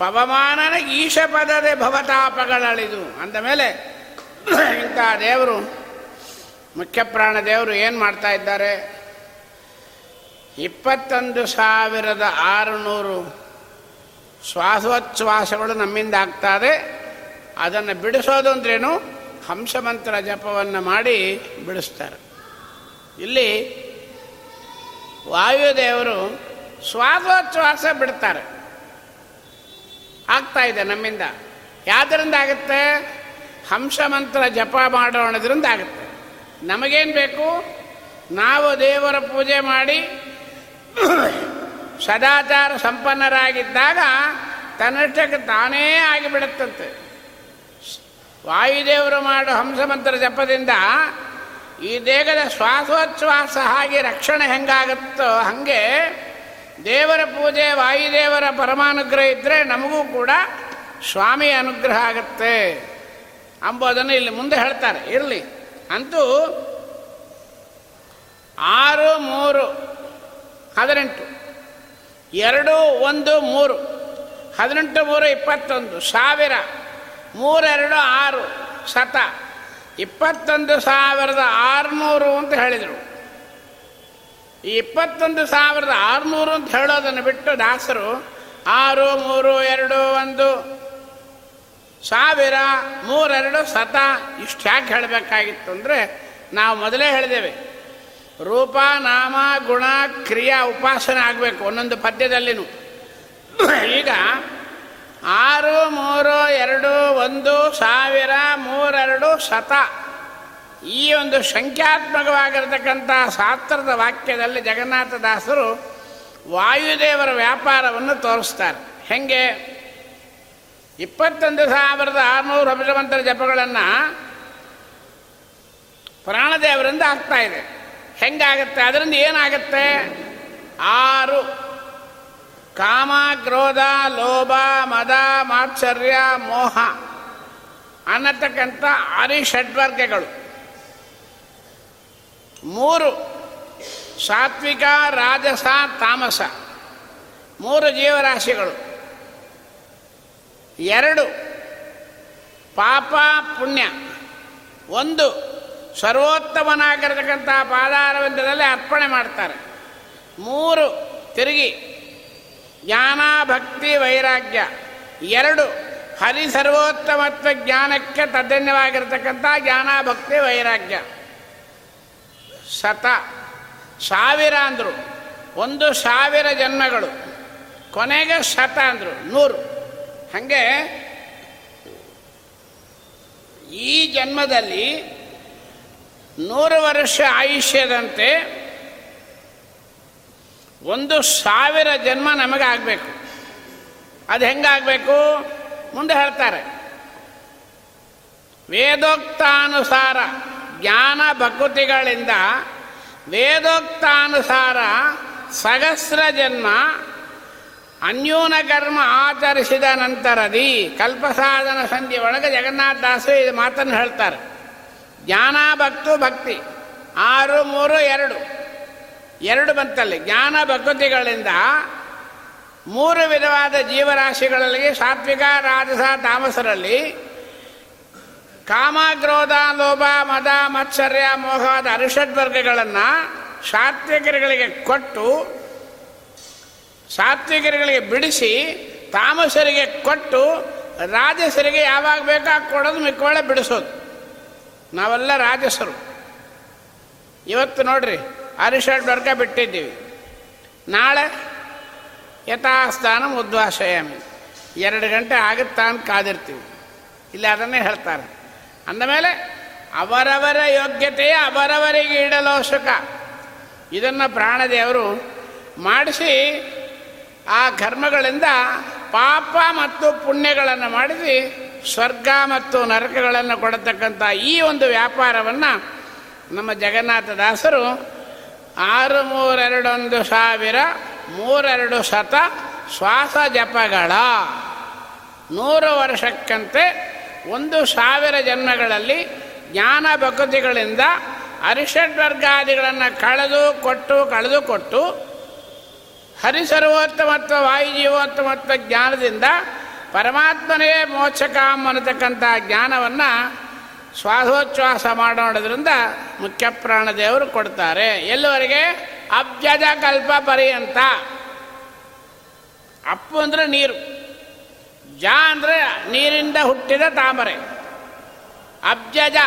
ಪವಮಾನನ ಈಶ ಪದದೆ ಭವತಾಪಗಳಿದು ಅಂದಮೇಲೆ ಇಂಥ ದೇವರು, ಮುಖ್ಯ ಪ್ರಾಣ ದೇವರು ಏನು ಮಾಡ್ತಾ ಇದ್ದಾರೆ? 21,600 ಶ್ವಾಸೋಚ್ಛ್ವಾಸಗಳು ನಮ್ಮಿಂದ ಆಗ್ತಾದೆ. ಅದನ್ನು ಬಿಡಿಸೋದು ಅಂದ್ರೇನು? ಹಂಸಮಂತ್ರ ಜಪವನ್ನು ಮಾಡಿ ಬಿಡಿಸ್ತಾರೆ. ಇಲ್ಲಿ ವಾಯುದೇವರು ಶ್ವಾಸೋಚ್ಛ್ವಾಸ ಬಿಡ್ತಾರೆ, ಆಗ್ತಾಯಿದೆ ನಮ್ಮಿಂದ. ಯಾವುದರಿಂದ ಆಗುತ್ತೆ? ಹಂಸಮಂತ್ರ ಜಪ ಮಾಡೋಣದ್ರಿಂದ ಆಗುತ್ತೆ. ನಮಗೇನು ಬೇಕು? ನಾವು ದೇವರ ಪೂಜೆ ಮಾಡಿ ಸದಾಚಾರ ಸಂಪನ್ನರಾಗಿದ್ದಾಗ ತನ್ನಷ್ಟಕ್ಕೆ ತಾನೇ ಆಗಿಬಿಡುತ್ತಂತೆ. ವಾಯುದೇವರು ಮಾಡೋ ಹಂಸಮಂತ್ರ ಜಪದಿಂದ ಈ ದೇಹದ ಶ್ವಾಸೋಚ್ಛ್ವಾಸ ಹಾಗೆ ರಕ್ಷಣೆ ಹೆಂಗಾಗುತ್ತೋ ಹಾಗೆ ದೇವರ ಪೂಜೆ, ವಾಯುದೇವರ ಪರಮಾನುಗ್ರಹ ಇದ್ದರೆ ನಮಗೂ ಕೂಡ ಸ್ವಾಮಿಯ ಅನುಗ್ರಹ ಆಗುತ್ತೆ ಅಂಬೋದನ್ನು ಇಲ್ಲಿ ಮುಂದೆ ಹೇಳ್ತಾರೆ. ಇರಲಿ. ಅಂತೂ 6, 3, 18, 2, 1, 3, 18, 3, 21, 1000, 3, 2, 6, 100, 21,600 ಅಂತ ಹೇಳಿದರು. ಈ 21,600 ಅಂತ ಹೇಳೋದನ್ನು ಬಿಟ್ಟು ದಾಸರು 6, 3, 2, 1, 1000, 3, 2, 100 ಇಷ್ಟು ಯಾಕೆ ಹೇಳಬೇಕಾಗಿತ್ತು ಅಂದರೆ, ನಾವು ಮೊದಲೇ ಹೇಳಿದ್ದೇವೆ, ರೂಪ ನಾಮ ಗುಣ ಕ್ರಿಯಾ ಉಪಾಸನೆ ಆಗಬೇಕು ಒಂದೊಂದು ಪದ್ಯದಲ್ಲಿನೂ. ಈಗ 6, 3, 2, 1, 1000, 3, 2, 100 ಈ ಒಂದು ಸಂಖ್ಯಾತ್ಮಕವಾಗಿರತಕ್ಕಂಥ ಶಾಸ್ತ್ರದ ವಾಕ್ಯದಲ್ಲಿ ಜಗನ್ನಾಥದಾಸರು ವಾಯುದೇವರ ವ್ಯಾಪಾರವನ್ನು ತೋರಿಸ್ತಾರೆ. ಹೆಂಗೆ? 21,600 ಹಂಸಮಂತ್ರ ಜಪಗಳನ್ನು ಪ್ರಾಣದೇವರಿಂದ ಆಗ್ತಾ ಇದೆ. ಹೆಂಗಾಗತ್ತೆ? ಅದರಿಂದ ಏನಾಗತ್ತೆ? 6 ಕಾಮ, ಕ್ರೋಧ, ಲೋಭ, ಮದ, ಮಾತ್ಸರ್ಯ, ಮೋಹ ಅನ್ನತಕ್ಕಂಥ ಅರಿಷಡ್ವರ್ಗಗಳು. 3 ಸಾತ್ವಿಕ, ರಾಜಸ, ತಾಮಸ 3 ಜೀವರಾಶಿಗಳು. 2 ಪಾಪ, ಪುಣ್ಯ. 1 ಸರ್ವೋತ್ತಮನಾಗಿರತಕ್ಕಂಥ ಪಾದಾರವಿಂದದಲ್ಲಿ ಅರ್ಪಣೆ ಮಾಡ್ತಾರೆ. 3 ತಿರುಗಿ ಜ್ಞಾನ, ಭಕ್ತಿ, ವೈರಾಗ್ಯ. 2 ಹರಿ ಸರ್ವೋತ್ತಮತ್ವ ಜ್ಞಾನಕ್ಕೆ ತದ್ಧನ್ಯವಾಗಿರತಕ್ಕಂಥ ಜ್ಞಾನ, ಭಕ್ತಿ, ವೈರಾಗ್ಯ. 1,000 ಅಂದರು 1,000 ಜನ್ಮಗಳು. ಕೊನೆಗೆ 100 ಅಂದರು 100. ಹಾಗೆ ಈ ಜನ್ಮದಲ್ಲಿ 100 ವರ್ಷ ಆಯುಷ್ಯದಂತೆ 1,000 ಜನ್ಮ ನಮಗಾಗಬೇಕು. ಅದು ಹೆಂಗಾಗಬೇಕು ಮುಂದೆ ಹೇಳ್ತಾರೆ. ವೇದೋಕ್ತಾನುಸಾರ ಜ್ಞಾನ ಭಕೃತಿಗಳಿಂದ ವೇದೋಕ್ತಾನುಸಾರ 1,000 ಜನ್ಮ ಅನ್ಯೂನ ಕರ್ಮ ಆಚರಿಸಿದ ನಂತರದಿ ಕಲ್ಪಸಾಧನ ಸಂಧಿ ಒಳಗೆ ಜಗನ್ನಾಥ ದಾಸರು ಇದು ಮಾತನ್ನು ಹೇಳ್ತಾರೆ. ಜ್ಞಾನ ಭಕ್ತು ಭಕ್ತಿ 6, 3, 2 ಬಂತಲ್ಲಿ ಜ್ಞಾನ ಭಕೃತಿಗಳಿಂದ 3 ವಿಧವಾದ ಜೀವರಾಶಿಗಳಲ್ಲಿ ಸಾತ್ವಿಕ ರಾಜಸ ತಾಮಸರಲ್ಲಿ ಕಾಮ ಕ್ರೋಧ ಲೋಭ ಮದ ಮತ್ಸರ್ಯ ಮೋಹವಾದ ಅರಿಷಡ್ವರ್ಗಗಳನ್ನು ಸಾತ್ವಿಕರುಗಳಿಗೆ ಕೊಟ್ಟು ಸಾತ್ವಿಕರುಗಳಿಗೆ ಬಿಡಿಸಿ ತಾಮಸರಿಗೆ ಕೊಟ್ಟು ರಾಜಸರಿಗೆ ಯಾವಾಗ ಬೇಕಾಗಿ ಕೊಡೋದು ಮಿಕ್ಕವಳೆ ಬಿಡಿಸೋದು. ನಾವೆಲ್ಲ ರಾಜಸರು ಇವತ್ತು ನೋಡ್ರಿ, ಅರಿಷಡ್ವರ್ಗ ಬಿಟ್ಟಿದ್ದೀವಿ. ನಾಳೆ ಯಥಾಸ್ಥಾನ ಉದ್ವಾಸಯಾಮಿ 2 ಗಂಟೆ ಆಗುತ್ತಾ ಅಂತ ಕಾದಿರ್ತೀವಿ. ಇಲ್ಲಿ ಅದನ್ನೇ ಹೇಳ್ತಾರೆ. ಅಂದಮೇಲೆ ಅವರವರ ಯೋಗ್ಯತೆಯ ಅವರವರಿಗೆ ಇಡಲು ಅವಶ್ಯಕ. ಇದನ್ನು ಪ್ರಾಣದೇವರು ಮಾಡಿಸಿ ಆ ಕರ್ಮಗಳಿಂದ ಪಾಪ ಮತ್ತು ಪುಣ್ಯಗಳನ್ನು ಮಾಡಿಸಿ ಸ್ವರ್ಗ ಮತ್ತು ನರಕಗಳನ್ನು ಕೊಡತಕ್ಕಂಥ ಈ ಒಂದು ವ್ಯಾಪಾರವನ್ನು ನಮ್ಮ ಜಗನ್ನಾಥದಾಸರು 6,321,300 ಶ್ವಾಸ ಜಪಗಳ 100 ವರ್ಷಕ್ಕಂತೆ 1,000 ಜನ್ಮಗಳಲ್ಲಿ ಜ್ಞಾನ ಭಕೃತಿಗಳಿಂದ ಅರಿಷಡ್ವರ್ಗಾದಿಗಳನ್ನು ಕಳೆದುಕೊಟ್ಟು ಹರಿಸರ್ವೋತ್ತಮತ್ವ ವಾಯುಜೀವೋತ್ತಮತ್ವ ಜ್ಞಾನದಿಂದ ಪರಮಾತ್ಮನೇ ಮೋಕ್ಷಕಾಮ್ ಅನ್ನತಕ್ಕಂಥ ಜ್ಞಾನವನ್ನು ಶ್ವಾಸೋಚ್ಛ್ವಾಸ ಮಾಡೋದ್ರಿಂದ ಮುಖ್ಯ ಪ್ರಾಣದೇವರು ಕೊಡ್ತಾರೆ. ಎಲ್ಲವರೆಗೆ ಅಬ್ಜದ ಕಲ್ಪ ಪರ್ಯಂತ. ಅಪ್ಪು ಅಂದರೆ ನೀರು, ಜ ಅಂದರೆ ನೀರಿಂದ ಹುಟ್ಟಿದ ತಾಮರೆ, ಅಬ್ಜಜ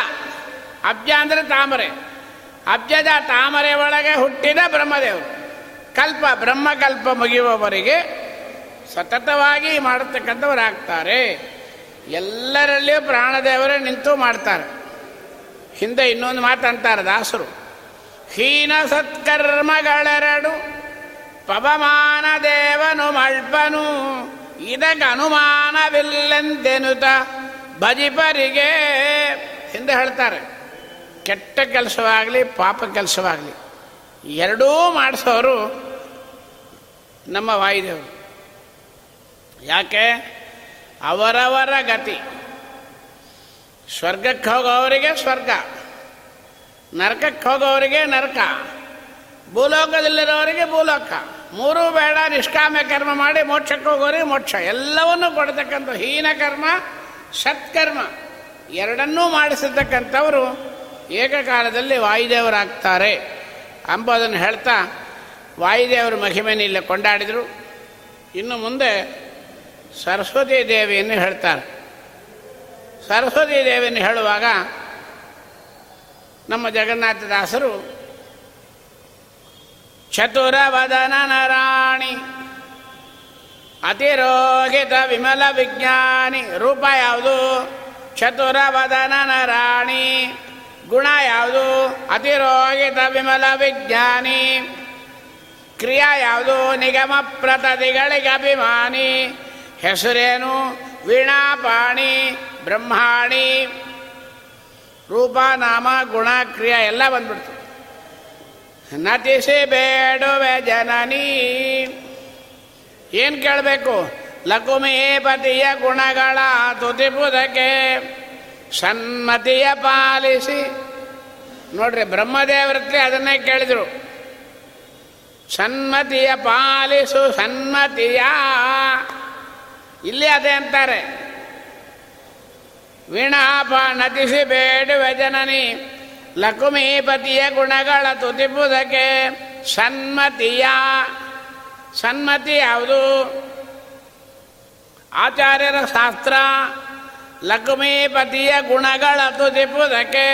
ಅಬ್ಜ ಅಂದರೆ ತಾಮರೆ, ಅಬ್ಜದ ತಾಮರೆ ಒಳಗೆ ಹುಟ್ಟಿದ ಬ್ರಹ್ಮದೇವರು. ಕಲ್ಪ ಬ್ರಹ್ಮಕಲ್ಪ ಮುಗಿಯುವವರಿಗೆ ಸತತವಾಗಿ ಮಾಡತಕ್ಕಂಥವರಾಗ್ತಾರೆ. ಎಲ್ಲರಲ್ಲಿಯೂ ಪ್ರಾಣದೇವರೇ ನಿಂತು ಮಾಡ್ತಾರೆ. ಹಿಂದೆ ಇನ್ನೊಂದು ಮಾತಂತಾರೆ ದಾಸರು, ಹೀನ ಸತ್ಕರ್ಮಗಳೆರಡು ಪವಮಾನ ದೇವನು ಮಲ್ಪನು ಇದಗನುಮಾನವಿಲ್ಲೆಂದೆನುತ ಭಜಿಪರಿಗೆ. ಹಿಂದೆ ಹೇಳ್ತಾರೆ, ಕೆಟ್ಟ ಕೆಲಸವಾಗಲಿ ಪಾಪ ಕೆಲಸವಾಗಲಿ ಎರಡೂ ಮಾಡಿಸೋರು ನಮ್ಮ ವಾಯುದೇವರು. ಯಾಕೆ? ಅವರವರ ಗತಿ. ಸ್ವರ್ಗಕ್ಕೆ ಹೋಗೋವರಿಗೆ ಸ್ವರ್ಗ, ನರಕಕ್ಕೆ ಹೋಗೋವರಿಗೆ ನರಕ, ಭೂಲೋಕದಲ್ಲಿರೋರಿಗೆ ಭೂಲೋಕ. 3 ಬೇಡ. ನಿಷ್ಕಾಮ್ಯ ಕರ್ಮ ಮಾಡಿ ಮೋಕ್ಷಕ್ಕೆ ಹೋಗೋರಿಗೆ ಮೋಕ್ಷ. ಎಲ್ಲವನ್ನೂ ಕೊಡತಕ್ಕಂಥ ಹೀನಕರ್ಮ ಸತ್ಕರ್ಮ ಎರಡನ್ನೂ ಮಾಡಿಸತಕ್ಕಂಥವರು ಏಕಕಾಲದಲ್ಲಿ ವಾಯುದೇವರಾಗ್ತಾರೆ ಅಂಬೋದನ್ನು ಹೇಳ್ತಾ ವಾಯುದೇವರು ಮಹಿಮೆಯನ್ನು ಇಲ್ಲಿ ಕೊಂಡಾಡಿದರು. ಇನ್ನು ಮುಂದೆ ಸರಸ್ವತೀ ದೇವಿಯನ್ನು ಹೇಳ್ತಾರೆ. ಸರಸ್ವತೀ ದೇವಿಯನ್ನು ಹೇಳುವಾಗ ನಮ್ಮ ಜಗನ್ನಾಥದಾಸರು ಚತುರ ವದನ ನರಾಣಿ ಅತಿರೋಹಿತ ವಿಮಲ ವಿಜ್ಞಾನಿ. ರೂಪ ಯಾವುದು? ಚತುರ ವದನ ನರಾಣಿ. ಗುಣ ಯಾವುದು? ಅತಿರೋಹಿತ ವಿಮಲ ವಿಜ್ಞಾನಿ. ಕ್ರಿಯಾ ಯಾವುದು? ನಿಗಮ ಪ್ರತತಿಗಳಿಗೆ ಅಭಿಮಾನಿ. ಹೆಸರೇನು? ವೀಣಾಪಾಣಿ ಬ್ರಹ್ಮಾಣಿ. ರೂಪ ನಾಮ ಗುಣ ಕ್ರಿಯಾ ಎಲ್ಲ ಬಂದ್ಬಿಡ್ತು. ನತಿಸಿ ಬೇಡುವೆ ಜನನೀ. ಏನು ಕೇಳಬೇಕು? ಲಕುಮೀಪತಿಯ ಗುಣಗಳ ತುತಿಪುದಕ್ಕೆ ಸನ್ಮತಿಯ ಪಾಲಿಸಿ. ನೋಡ್ರಿ, ಬ್ರಹ್ಮದೇವರಲ್ಲಿ ಅದನ್ನೇ ಕೇಳಿದರು. ಸನ್ಮತಿಯ ಪಾಲಿಸು ಸನ್ಮತಿಯ. ಇಲ್ಲಿ ಅದೇ ಅಂತಾರೆ. ವೀಣಾಪ ನತಿಸಿ ಬೇಡುವೆ ಜನನಿ ಲಕುಮೀಪತಿಯ ಗುಣಗಳ ತುತಿಪುದಕ್ಕೆ ಸನ್ಮತಿಯ. ಸನ್ಮತಿ ಯಾವುದು? ಆಚಾರ್ಯರ ಶಾಸ್ತ್ರ. ಲಕ್ಷ್ಮೀಪತಿಯ ಗುಣಗಳ ತುತಿಪುದಕ್ಕೆ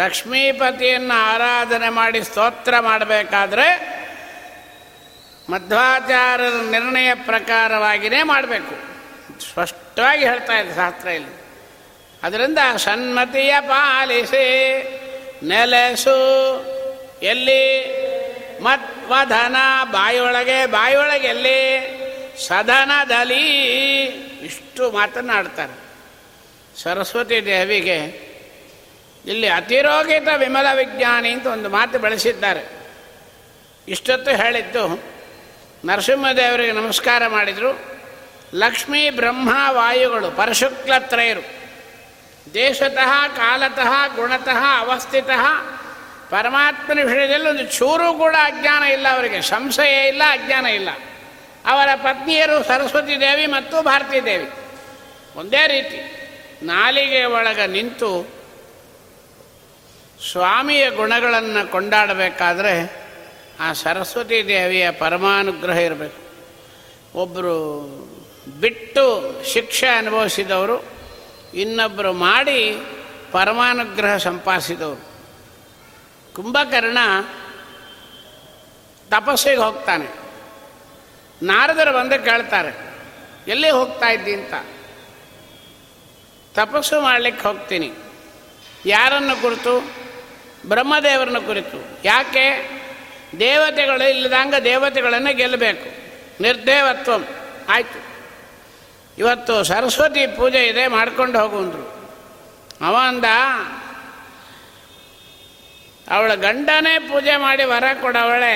ಲಕ್ಷ್ಮೀಪತಿಯನ್ನು ಆರಾಧನೆ ಮಾಡಿ ಸ್ತೋತ್ರ ಮಾಡಬೇಕಾದ್ರೆ ಮಧ್ವಾಚಾರ್ಯರ ನಿರ್ಣಯ ಪ್ರಕಾರವಾಗಿಯೇ ಮಾಡಬೇಕು. ಸ್ಪಷ್ಟವಾಗಿ ಹೇಳ್ತಾ ಇದೆ ಶಾಸ್ತ್ರ ಇಲ್ಲಿ. ಅದರಿಂದ ಸನ್ಮತಿಯ ಪಾಲಿಸಿ ನೆಲೆಸು. ಎಲ್ಲಿ? ಮಧ್ವಧನ ಬಾಯೊಳಗೆ, ಬಾಯೊಳಗೆಲ್ಲಿ ಸದನದಲ್ಲಿ ಇಷ್ಟು ಮಾತನಾಡ್ತಾರೆ. ಸರಸ್ವತಿ ದೇವಿಗೆ ಇಲ್ಲಿ ಅತಿರೋಗಿತ ವಿಮಲ ವಿಜ್ಞಾನಿ ಅಂತ ಒಂದು ಮಾತು ಬಳಸಿದ್ದಾರೆ. ಇಷ್ಟೊತ್ತು ಹೇಳಿದ್ದು ನರಸಿಂಹದೇವರಿಗೆ ನಮಸ್ಕಾರ ಮಾಡಿದರು. ಲಕ್ಷ್ಮೀ ಬ್ರಹ್ಮ ವಾಯುಗಳು ಪರಶುಕ್ಲತ್ರಯರು, ದೇಶತಃ ಕಾಲತಃ ಗುಣತಃ ಅವಸ್ಥಿತಃ. ಪರಮಾತ್ಮನ ವಿಷಯದಲ್ಲಿ ಒಂದು ಚೂರು ಕೂಡ ಅಜ್ಞಾನ ಇಲ್ಲ ಅವರಿಗೆ, ಸಂಶಯ ಇಲ್ಲ, ಅಜ್ಞಾನ ಇಲ್ಲ. ಅವರ ಪತ್ನಿಯರು ಸರಸ್ವತಿ ದೇವಿ ಮತ್ತು ಭಾರತೀ ದೇವಿ ಒಂದೇ ರೀತಿ. ನಾಲಿಗೆ ಒಳಗೆ ನಿಂತು ಸ್ವಾಮಿಯ ಗುಣಗಳನ್ನು ಕೊಂಡಾಡಬೇಕಾದ್ರೆ ಆ ಸರಸ್ವತಿ ದೇವಿಯ ಪರಮಾನುಗ್ರಹ ಇರಬೇಕು. ಒಬ್ಬರು ಬಿಟ್ಟು ಶಿಕ್ಷೆ ಅನುಭವಿಸಿದವರು, ಇನ್ನೊಬ್ಬರು ಮಾಡಿ ಪರಮಾನುಗ್ರಹ ಸಂಪಾದಿಸಿದವರು. ಕುಂಭಕರ್ಣ ತಪಸ್ಸಿಗೆ ಹೋಗ್ತಾನೆ. ನಾರದರು ಬಂದು ಕೇಳ್ತಾರೆ, ಎಲ್ಲಿ ಹೋಗ್ತಾ ಇದ್ದಿ ಅಂತ. ತಪಸ್ಸು ಮಾಡಲಿಕ್ಕೆ ಹೋಗ್ತೀನಿ. ಯಾರನ್ನು ಕುರಿತು? ಬ್ರಹ್ಮದೇವರನ್ನು ಕುರಿತು. ಯಾಕೆ? ದೇವತೆಗಳು ಇಲ್ಲದಂಗೆ ದೇವತೆಗಳನ್ನು ಗೆಲ್ಲಬೇಕು, ನಿರ್ದೇವತ್ವ ಆಯಿತು. ಇವತ್ತು ಸರಸ್ವತಿ ಪೂಜೆ ಇದೆ, ಮಾಡ್ಕೊಂಡು ಹೋಗುವಂದರು. ಅವಂದ ಅವಳ ಗಂಡನೇ ಪೂಜೆ ಮಾಡಿ ವರ ಕೊಡವಳೆ,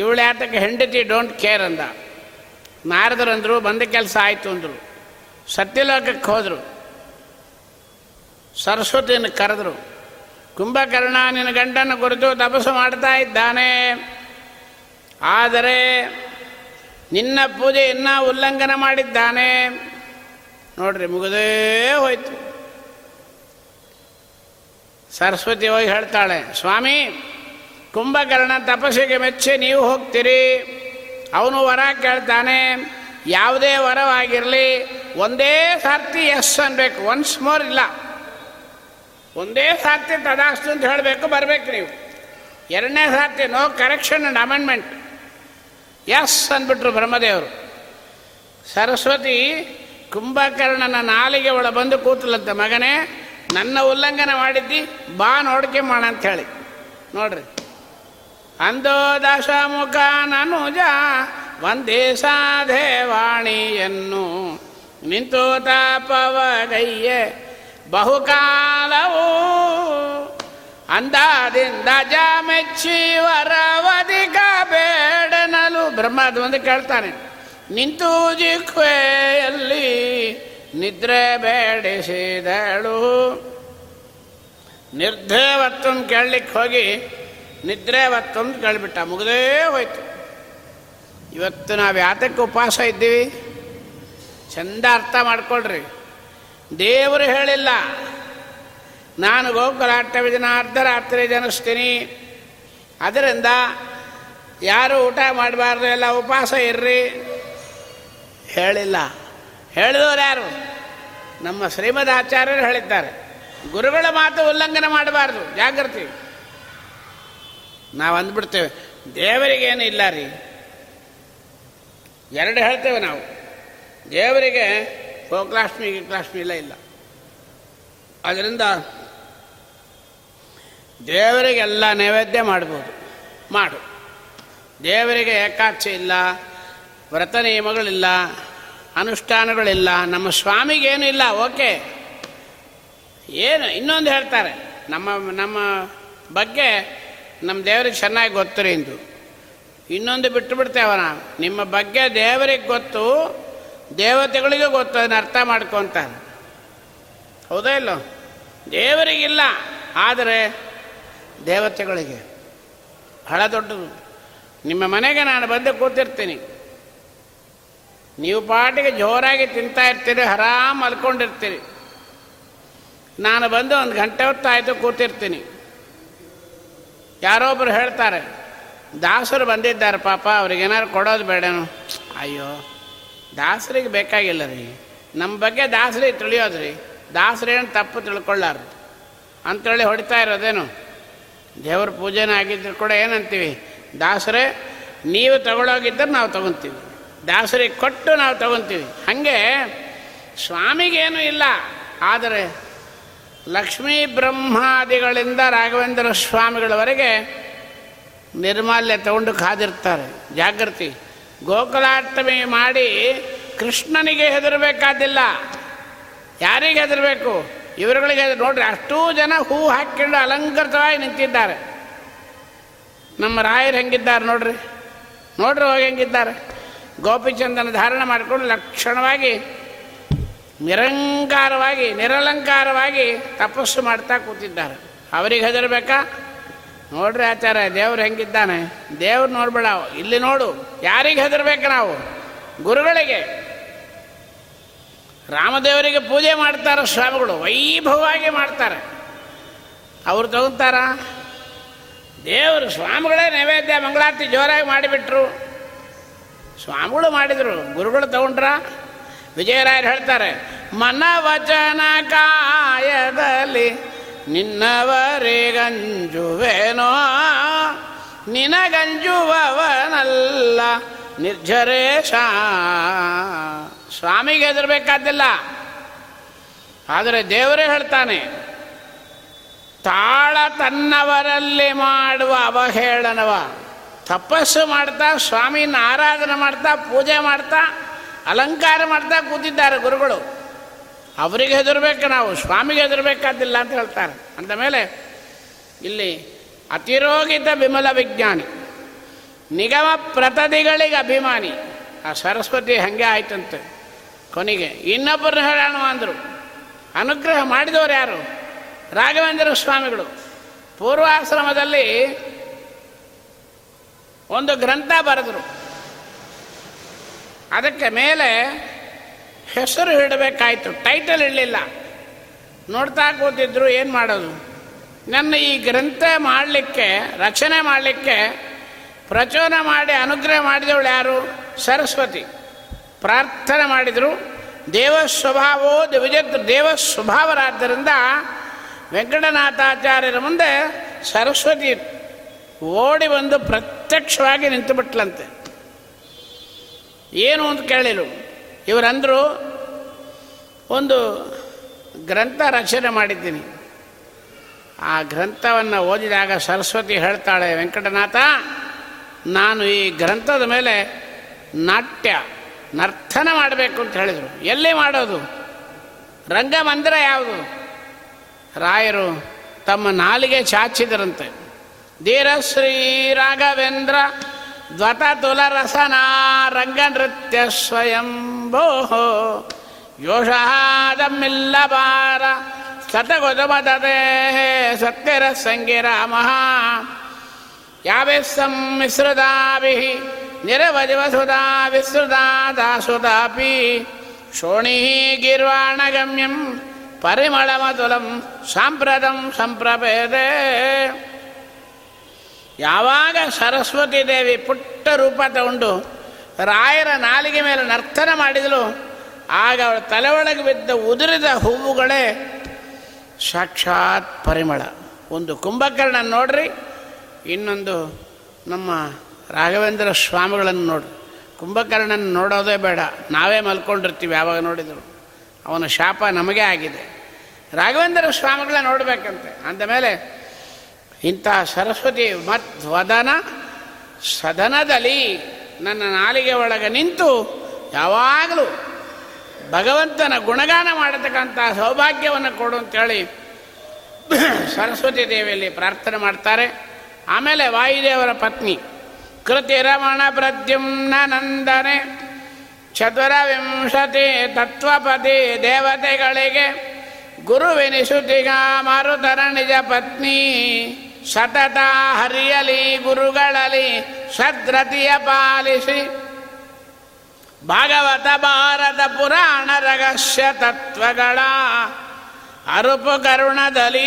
ಇವಳು ಯಾತಕ್ಕೆ ಹೆಂಡತಿ, ಡೋಂಟ್ ಕೇರ್ ಅಂದ. ನಾರದರಂದರು, ಬಂದ ಕೆಲಸ ಆಯಿತು ಅಂದರು. ಸತ್ಯಲೋಕಕ್ಕೆ ಹೋದರು, ಸರಸ್ವತಿಯನ್ನು ಕರೆದರು. ಕುಂಭಕರ್ಣ ನಿನ್ನ ಗಂಡನ ಕುರಿತು ತಪಸ್ಸು ಮಾಡ್ತಾ ಇದ್ದಾನೆ, ಆದರೆ ನಿನ್ನ ಪೂಜೆಯನ್ನು ಉಲ್ಲಂಘನೆ ಮಾಡಿದ್ದಾನೆ. ನೋಡ್ರಿ, ಮುಗದೇ ಹೋಯ್ತು. ಸರಸ್ವತಿ ಹೋಗಿ ಹೇಳ್ತಾಳೆ, ಸ್ವಾಮಿ, ಕುಂಭಕರ್ಣ ತಪಸ್ಸಿಗೆ ಮೆಚ್ಚಿ ನೀವು ಹೋಗ್ತೀರಿ, ಅವನು ವರ ಕೇಳ್ತಾನೆ, ಯಾವುದೇ ವರವಾಗಿರಲಿ ಒಂದೇ ಸಾರ್ತಿ ಎಸ್ ಅನ್ಬೇಕು, ಒನ್ಸ್ ಮೋರ್ ಇಲ್ಲ, ಒಂದೇ ಸಾರ್ತಿ ತದಾಸ್ತು ಅಂತ ಹೇಳಬೇಕು, ಬರಬೇಕು ನೀವು. ಎರಡನೇ ಸಾರ್ತಿ no correction and amendment, yes ಅಂದ್ಬಿಟ್ರು ಬ್ರಹ್ಮದೇವರು. ಸರಸ್ವತಿ ಕುಂಭಕರ್ಣನ ನಾಲಿಗೆ ಒಳ ಬಂದು ಕೂತಲಂತ, ಮಗನೇ ನನ್ನ ಉಲ್ಲಂಘನೆ ಮಾಡಿದ್ದಿ, ಬಾ ನೋಡ್ಕೆ ಮಾಡ ಅಂತ ಹೇಳಿ. ನೋಡ್ರಿ, ಅಂದೋ ದಶ ಮುಖ ನನುಜ ಒಂದೇ ಸಾಧೆ ವಾಣಿಯನ್ನು ನಿಂತು ತಾಪವಗಯ್ಯೆ ಬಹುಕಾಲವು ಅಂದಾದಿಂದ ಜ ಮೆಚ್ಚಿ ವರವಧಿಕ ಬೇಡನಲು. ಬ್ರಹ್ಮದ ಒಂದು ಕೇಳ್ತಾನೆ, ನಿಂತು ಜಿಕ್ವೆಯಲ್ಲಿ ನಿದ್ರೆ ಬೇಡಿಸಿದಳು. ನಿರ್ಧೇವತ್ವಂ ಕೇಳಲಿಕ್ಕೆ ಹೋಗಿ ನಿದ್ರೆವತ್ವಂ ಕೇಳಿಬಿಟ್ಟ, ಮುಗದೇ ಹೋಯ್ತು. ಇವತ್ತು ನಾವು ಯಾತಕ್ಕೆ ಉಪವಾಸ ಇದ್ದೀವಿ? ಚೆಂದ ಅರ್ಥ ಮಾಡಿಕೊಳ್ರಿ. ದೇವರು ಹೇಳಿಲ್ಲ ನಾನು ಗೋಕುಲಾಟವಿ ದಿನ ಅರ್ಧರಾತ್ರಿ ಜನಿಸ್ತೀನಿ, ಅದರಿಂದ ಯಾರೂ ಊಟ ಮಾಡಬಾರ್ದು, ಎಲ್ಲ ಉಪವಾಸ ಇರ್ರಿ ಹೇಳಿಲ್ಲ. ಹೇಳಿದವರು ಯಾರು? ನಮ್ಮ ಶ್ರೀಮದ್ ಆಚಾರ್ಯರು ಹೇಳಿದ್ದಾರೆ, ಗುರುಗಳ ಮಾತು ಉಲ್ಲಂಘನೆ ಮಾಡಬಾರ್ದು, ಜಾಗೃತಿ. ನಾವು ಅಂದ್ಬಿಡ್ತೇವೆ ದೇವರಿಗೇನು ಇಲ್ಲ ರೀ, ಎರಡು ಹೇಳ್ತೇವೆ ನಾವು, ದೇವರಿಗೆ ಗೋಕುಲಾಷ್ಟ್ಮಿ ಗೀಕುಲಾಷ್ಟ್ಮಿ ಇಲ್ಲ ಇಲ್ಲ. ಅದರಿಂದ ದೇವರಿಗೆಲ್ಲ ನೈವೇದ್ಯ ಮಾಡ್ಬೋದು, ಮಾಡು. ದೇವರಿಗೆ ಏಕಾಚೆ ಇಲ್ಲ, ವ್ರತ ನಿಯಮಗಳಿಲ್ಲ, ಅನುಷ್ಠಾನಗಳಿಲ್ಲ. ನಮ್ಮ ಸ್ವಾಮಿಗೇನು ಇಲ್ಲ, ಓಕೆ. ಏನು ಇನ್ನೊಂದು ಹೇಳ್ತಾರೆ, ನಮ್ಮ ಬಗ್ಗೆ ನಮ್ಮ ದೇವರಿಗೆ ಚೆನ್ನಾಗಿ ಗೊತ್ತಿರಿ ಎಂದು. ಇನ್ನೊಂದು ಬಿಟ್ಟು ಬಿಡ್ತೇವನ, ನಿಮ್ಮ ಬಗ್ಗೆ ದೇವರಿಗೆ ಗೊತ್ತು, ದೇವತೆಗಳಿಗೂ ಗೊತ್ತು, ಅದನ್ನ ಅರ್ಥ ಮಾಡ್ಕೊತಾರೆ. ಹೌದಾ ಇಲ್ಲೋ? ದೇವರಿಗಿಲ್ಲ, ಆದರೆ ದೇವತೆಗಳಿಗೆ ಬಹಳ ದೊಡ್ಡದು. ನಿಮ್ಮ ಮನೆಗೆ ನಾನು ಬಂದು ಕೂತಿರ್ತೀನಿ, ನೀವು ಪಾಟಿಗೆ ಜೋರಾಗಿ ತಿಂತಾ ಇರ್ತೀರಿ, ಆರಾಮ್ ಮಲ್ಕೊಂಡಿರ್ತೀರಿ. ನಾನು ಬಂದು ಒಂದು ಗಂಟೆ ಹೊತ್ತಾಯಿತು ಕೂತಿರ್ತೀನಿ, ಯಾರೊಬ್ಬರು ಹೇಳ್ತಾರೆ, ದಾಸರು ಬಂದಿದ್ದಾರೆ ಪಾಪ, ಅವ್ರಿಗೇನಾರು ಕೊಡೋದು ಬೇಡನು. ಅಯ್ಯೋ, ದಾಸರಿಗೆ ಬೇಕಾಗಿಲ್ಲ ರೀ, ನಮ್ಮ ಬಗ್ಗೆ ದಾಸರಿಗೆ ತಿಳಿಯೋದು ರೀ, ದಾಸರೇನು ತಪ್ಪು ತಿಳ್ಕೊಳ್ಳಾರು ಅಂತೇಳಿ ಹೊಡಿತಾ ಇರೋದೇನು? ದೇವ್ರ ಪೂಜೆನ ಆಗಿದ್ರು ಕೂಡ ಏನಂತೀವಿ, ದಾಸರೇ ನೀವು ತಗೊಳ್ಳೋಗಿದ್ದರೆ ನಾವು ತಗೊತೀವಿ, ದಾಸರಿಗೆ ಕೊಟ್ಟು ನಾವು ತಗೊತೀವಿ. ಹಾಗೆ ಸ್ವಾಮಿಗೇನು ಇಲ್ಲ, ಆದರೆ ಲಕ್ಷ್ಮೀ ಬ್ರಹ್ಮಾದಿಗಳಿಂದ ರಾಘವೇಂದ್ರ ಸ್ವಾಮಿಗಳವರೆಗೆ ನಿರ್ಮಾಲ್ಯ ತಗೊಂಡು ಕಾದಿರ್ತಾರೆ. ಜಾಗೃತಿ. ಗೋಕುಲಾಷ್ಟಮಿ ಮಾಡಿ ಕೃಷ್ಣನಿಗೆ ಹೆದರಬೇಕಾದಿಲ್ಲ. ಯಾರಿಗೆ ಹೆದರಬೇಕು? ಇವರುಗಳಿಗೆ. ನೋಡ್ರಿ, ಅಷ್ಟೂ ಜನ ಹೂ ಹಾಕ್ಕೊಂಡು ಅಲಂಕೃತವಾಗಿ ನಿಂತಿದ್ದಾರೆ. ನಮ್ಮ ರಾಯರು ಹೆಂಗಿದ್ದಾರೆ ನೋಡ್ರಿ, ನೋಡ್ರಿ ಹೋಗಿ ಹೆಂಗಿದ್ದಾರೆ. ಗೋಪಿಚಂದನ ಧಾರಣ ಮಾಡಿಕೊಂಡು ಲಕ್ಷಣವಾಗಿ ನಿರಂಕಾರವಾಗಿ ನಿರಲಂಕಾರವಾಗಿ ತಪಸ್ಸು ಮಾಡ್ತಾ ಕೂತಿದ್ದಾರೆ. ಅವ್ರಿಗೆ ಹೆದರಬೇಕಾ? ನೋಡ್ರಿ ಆಚಾರ್ಯ, ದೇವ್ರು ಹೆಂಗಿದ್ದಾನೆ. ದೇವ್ರು ನೋಡ್ಬೇಡ, ಇಲ್ಲಿ ನೋಡು. ಯಾರಿಗೆ ಹೆದರ್ಬೇಕು ನಾವು? ಗುರುಗಳಿಗೆ. ರಾಮದೇವರಿಗೆ ಪೂಜೆ ಮಾಡ್ತಾರೆ ಸ್ವಾಮಿಗಳು, ವೈಭವವಾಗಿ ಮಾಡ್ತಾರೆ. ಅವರು ತಗೊಂತಾರ? ದೇವರು ಸ್ವಾಮಿಗಳೇ ನೈವೇದ್ಯ ಮಂಗಳಾರತಿ ಜೋರಾಗಿ ಮಾಡಿಬಿಟ್ರು, ಸ್ವಾಮಿಗಳು ಮಾಡಿದರು, ಗುರುಗಳು ತಗೊಂಡ್ರ? ವಿಜಯರಾಯರು ಹೇಳ್ತಾರೆ, ಮನವಚನ ಕಾಯದಲ್ಲಿ ನಿನ್ನವರಿಗಂಜುವೇನೋ, ನಿನಗಂಜುವವನಲ್ಲ ನಿರ್ಜರೇಶ. ಸ್ವಾಮಿಗೆ ಹೆದರಬೇಕಾದಿಲ್ಲ. ಆದರೆ ದೇವರೇ ಹೇಳ್ತಾನೆ, ತಾಳ ತನ್ನವರಲ್ಲಿ ಮಾಡುವ ಅವಹೇಳನವ. ತಪಸ್ಸು ಮಾಡ್ತಾ, ಸ್ವಾಮಿನ ಆರಾಧನೆ ಮಾಡ್ತಾ, ಪೂಜೆ ಮಾಡ್ತಾ, ಅಲಂಕಾರ ಮಾಡ್ತಾ ಕೂತಿದ್ದಾರೆ ಗುರುಗಳು. ಅವರಿಗೆ ಹೆದರಬೇಕು ನಾವು, ಸ್ವಾಮಿಗೆ ಹೆದರಬೇಕಾದಿಲ್ಲ ಅಂತ ಹೇಳ್ತಾರೆ. ಅಂದಮೇಲೆ ಇಲ್ಲಿ ಅತಿರೋಗಿತ ವಿಮಲ ವಿಜ್ಞಾನಿ, ನಿಗಮ ಪ್ರತದಿಗಳಿಗೆ ಅಭಿಮಾನಿ. ಆ ಸರಸ್ವತಿ ಹಾಗೆ ಆಯ್ತಂತೆ. ಕೊನೆಗೆ ಇನ್ನೊಬ್ಬರನ್ನ ಹೇಳೋಣ ಅಂದರು. ಅನುಗ್ರಹ ಮಾಡಿದವರು ಯಾರು? ರಾಘವೇಂದ್ರ ಸ್ವಾಮಿಗಳು. ಪೂರ್ವಾಶ್ರಮದಲ್ಲಿ ಒಂದು ಗ್ರಂಥ ಬರೆದರು. ಅದಕ್ಕೆ ಮೇಲೆ ಹೆಸರು ಇಡಬೇಕಾಯಿತು, ಟೈಟಲ್ ಇಡಲಿಲ್ಲ. ನೋಡ್ತಾ ಕೂತಿದ್ರು, ಏನು ಮಾಡೋದು, ನನ್ನ ಈ ಗ್ರಂಥ ಮಾಡಲಿಕ್ಕೆ, ರಚನೆ ಮಾಡಲಿಕ್ಕೆ ಪ್ರಚೋದನೆ ಮಾಡಿ ಅನುಗ್ರಹ ಮಾಡಿದವಳು ಯಾರು? ಸರಸ್ವತಿ. ಪ್ರಾರ್ಥನೆ ಮಾಡಿದರು. ದೇವಸ್ವಭಾವೋ ದಿವಿಜ ದೇವಸ್ವಭಾವರಾದ್ದರಿಂದ ವೆಂಕಟನಾಥಾಚಾರ್ಯರ ಮುಂದೆ ಸರಸ್ವತಿ ಓಡಿ ಬಂದು ಪ್ರತ್ಯಕ್ಷವಾಗಿ ನಿಂತುಬಿಟ್ಲಂತೆ. ಏನು ಅಂತ ಕೇಳಿದ್ರು. ಇವರಂದರು, ಒಂದು ಗ್ರಂಥ ರಚನೆ ಮಾಡಿದ್ದೀನಿ. ಆ ಗ್ರಂಥವನ್ನು ಓದಿದಾಗ ಸರಸ್ವತಿ ಹೇಳ್ತಾಳೆ, ವೆಂಕಟನಾಥ, ನಾನು ಈ ಗ್ರಂಥದ ಮೇಲೆ ನಾಟ್ಯ ನರ್ತನ ಮಾಡಬೇಕು ಅಂತ ಹೇಳಿದರು. ಎಲ್ಲಿ ಮಾಡೋದು? ರಂಗಮಂದಿರ ಯಾವುದು? ರಾಯರು ತಮ್ಮ ನಾಲಿಗೆ ಚಾಚಿದರಂತೆ. ಧೀರಶ್ರೀ ರಾಘವೇಂದ್ರ ದ್ವತ ತುಲರಸನ ರಂಗ ನೃತ್ಯ ಸ್ವಯಂಭೋ ಯೋಷಾದಮ್ಮಿಲ್ಲಬಾರ ಸತಗೊದಮದೇ ಸತ್ಯರ ಸಂಗಿರಾಮ ಯಾವೇ ಸಮ್ಮಿಶ್ರದಾಭಿ ನಿರವಧಿವಸುಧಾ ವಿಸ್ತುಧಾ ದಾಸುಧಾಪಿ ಶೋಣಿ ಗೀರ್ವಾಣಗಮ್ಯಂ ಪರಿಮಳಮತುಲಂ ಸಾಂಪ್ರದಂ ಸಂಪ್ರಭೇದೆ. ಯಾವಾಗ ಸರಸ್ವತಿ ದೇವಿ ಪುಟ್ಟ ರೂಪ ತಗೊಂಡು ರಾಯರ ನಾಲಿಗೆ ಮೇಲೆ ನರ್ತನ ಮಾಡಿದಳು, ಆಗ ಅವಳ ತಲೆ ಒಳಗೆ ಬಿದ್ದ ಉದುರಿದ ಹೂವುಗಳೇ ಸಾಕ್ಷಾತ್ ಪರಿಮಳ. ಒಂದು ಕುಂಭಕರ್ಣ ನೋಡ್ರಿ, ಇನ್ನೊಂದು ನಮ್ಮ ರಾಘವೇಂದ್ರ ಸ್ವಾಮಿಗಳನ್ನು ನೋಡ್ರಿ. ಕುಂಭಕರ್ಣನ ನೋಡೋದೇ ಬೇಡ, ನಾವೇ ಮಲ್ಕೊಂಡಿರ್ತೀವಿ ಯಾವಾಗ ನೋಡಿದರು. ಅವನ ಶಾಪ ನಮಗೇ ಆಗಿದೆ. ರಾಘವೇಂದ್ರ ಸ್ವಾಮಿಗಳ ನೋಡಬೇಕಂತೆ. ಅಂದಮೇಲೆ ಇಂಥ ಸರಸ್ವತಿ ಮಧ್ವದನ ಸದನದಲ್ಲಿ ನನ್ನ ನಾಲಿಗೆ ಒಳಗೆ ನಿಂತು ಯಾವಾಗಲೂ ಭಗವಂತನ ಗುಣಗಾನ ಮಾಡತಕ್ಕಂಥ ಸೌಭಾಗ್ಯವನ್ನು ಕೊಡು ಅಂತೇಳಿ ಸರಸ್ವತಿ ದೇವಿಯಲ್ಲಿ ಪ್ರಾರ್ಥನೆ ಮಾಡ್ತಾರೆ. ಆಮೇಲೆ ವಾಯುದೇವರ ಪತ್ನಿ ಕೃತಿ ರಮಣ ಪ್ರದ್ಯುಮ್ನ ನಂದನೆ ಚತುರವಿಂಶತಿ ತತ್ವಪತಿ ದೇವತೆಗಳಿಗೆ ಗುರುವೆನಿಸುತ್ತಿಗ ಮಾರುತರ ನಿಜ ಪತ್ನಿ ಸತತ ಹರಿಯಲಿ ಗುರುಗಳಲ್ಲಿ ಸದ್ರತಿಯ ಪಾಲಿಸಿ ಭಾಗವತ ಭಾರತ ಪುರಾಣ ರಹಸ್ಯ ತತ್ವಗಳ ಅರುಪು ಕರುಣದಲ್ಲಿ.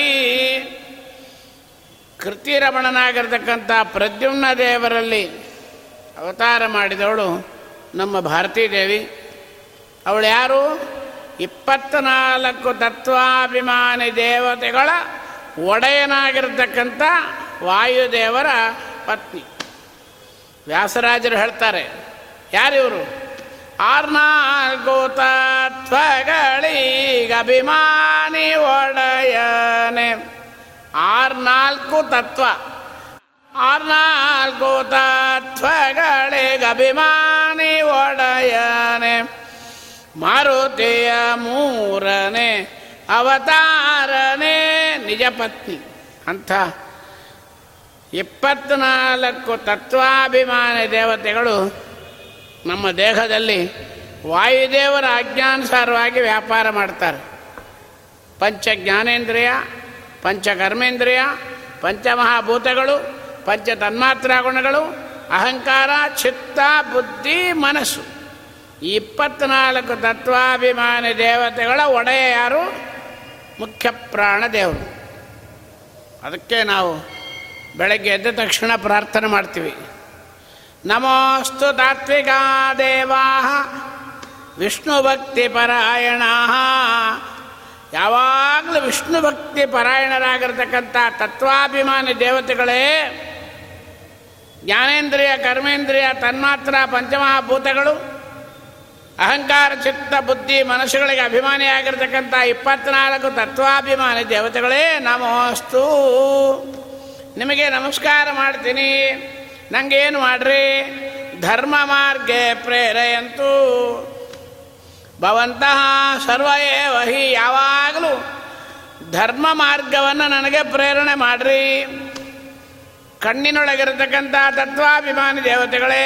ಕೃತಿರಮಣನಾಗಿರ್ತಕ್ಕಂಥ ಪ್ರದ್ಯುಮ್ನ ದೇವರಲ್ಲಿ ಅವತಾರ ಮಾಡಿದವಳು ನಮ್ಮ ಭಾರತೀ ದೇವಿ. ಅವಳು ಯಾರು? 24 ತತ್ವಾಭಿಮಾನಿ ದೇವತೆಗಳ ಒಡೆಯನಾಗಿರ್ತಕ್ಕಂಥ ವಾಯುದೇವರ ಪತ್ನಿ. ವ್ಯಾಸರಾಜರು ಹೇಳ್ತಾರೆ, ಯಾರಿವರು? 6 ತತ್ವಗಳಿಗಭಿಮಾನಿ ಒಡೆಯನೆ. 6 ತತ್ವ, 6 ಕೂತತ್ವಗಳಿಗಭಿಮಾನಿ ಒಡೆಯನೆ ಮಾರುತಿಯ ಮೂರನೇ ಅವತಾರನೇ ನಿಜ ಪತ್ನಿ ಅಂಥ 24 ತತ್ವಾಭಿಮಾನಿ ದೇವತೆಗಳು ನಮ್ಮ ದೇಹದಲ್ಲಿ ವಾಯುದೇವರ ಆಜ್ಞಾನುಸಾರವಾಗಿ ವ್ಯಾಪಾರ ಮಾಡ್ತಾರೆ. ಪಂಚ ಜ್ಞಾನೇಂದ್ರಿಯ, ಪಂಚಕರ್ಮೇಂದ್ರಿಯ, ಪಂಚಮಹಾಭೂತಗಳು, ಪಂಚ ತನ್ಮಾತ್ರಾ ಗುಣಗಳು, ಅಹಂಕಾರ, ಚಿತ್ತ, ಬುದ್ಧಿ, ಮನಸ್ಸು. 24 ತತ್ವಾಭಿಮಾನಿ ದೇವತೆಗಳ ಒಡೆಯ ಯಾರು? ಮುಖ್ಯ ಪ್ರಾಣ ದೇವರು. ಅದಕ್ಕೆ ನಾವು ಬೆಳಗ್ಗೆ ಎದ್ದ ತಕ್ಷಣ ಪ್ರಾರ್ಥನೆ ಮಾಡ್ತೀವಿ, ನಮೋಸ್ತು ತಾತ್ವಿಕಾ ದೇವಾ ವಿಷ್ಣು ಭಕ್ತಿ ಪರಾಯಣ. ಯಾವಾಗಲೂ ವಿಷ್ಣು ಭಕ್ತಿ ಪರಾಯಣರಾಗಿರ್ತಕ್ಕಂಥ ತತ್ವಾಭಿಮಾನಿ ದೇವತೆಗಳೇ ಜ್ಞಾನೇಂದ್ರಿಯ, ಕರ್ಮೇಂದ್ರಿಯ, ತನ್ಮಾತ್ರ, ಪಂಚಮಹಾಭೂತಗಳು, ಅಹಂಕಾರ, ಚಿತ್ತ, ಬುದ್ಧಿ, ಮನಸ್ಸುಗಳಿಗೆ ಅಭಿಮಾನಿಯಾಗಿರ್ತಕ್ಕಂಥ 24 ತತ್ವಾಭಿಮಾನಿ ದೇವತೆಗಳೇ ನಮೋಸ್ತು. ನಿಮಗೆ ನಮಸ್ಕಾರ ಮಾಡ್ತೀನಿ, ನನಗೇನು ಮಾಡ್ರಿ? ಧರ್ಮ ಮಾರ್ಗೆ ಪ್ರೇರೆಯಂತೂ ಭವಂತಹ ಸರ್ವ ಏವ ಹಿ. ಯಾವಾಗಲೂ ಧರ್ಮ ಮಾರ್ಗವನ್ನು ನನಗೆ ಪ್ರೇರಣೆ ಮಾಡ್ರಿ. ಕಣ್ಣಿನೊಳಗಿರತಕ್ಕಂಥ ತತ್ವಾಭಿಮಾನಿ ದೇವತೆಗಳೇ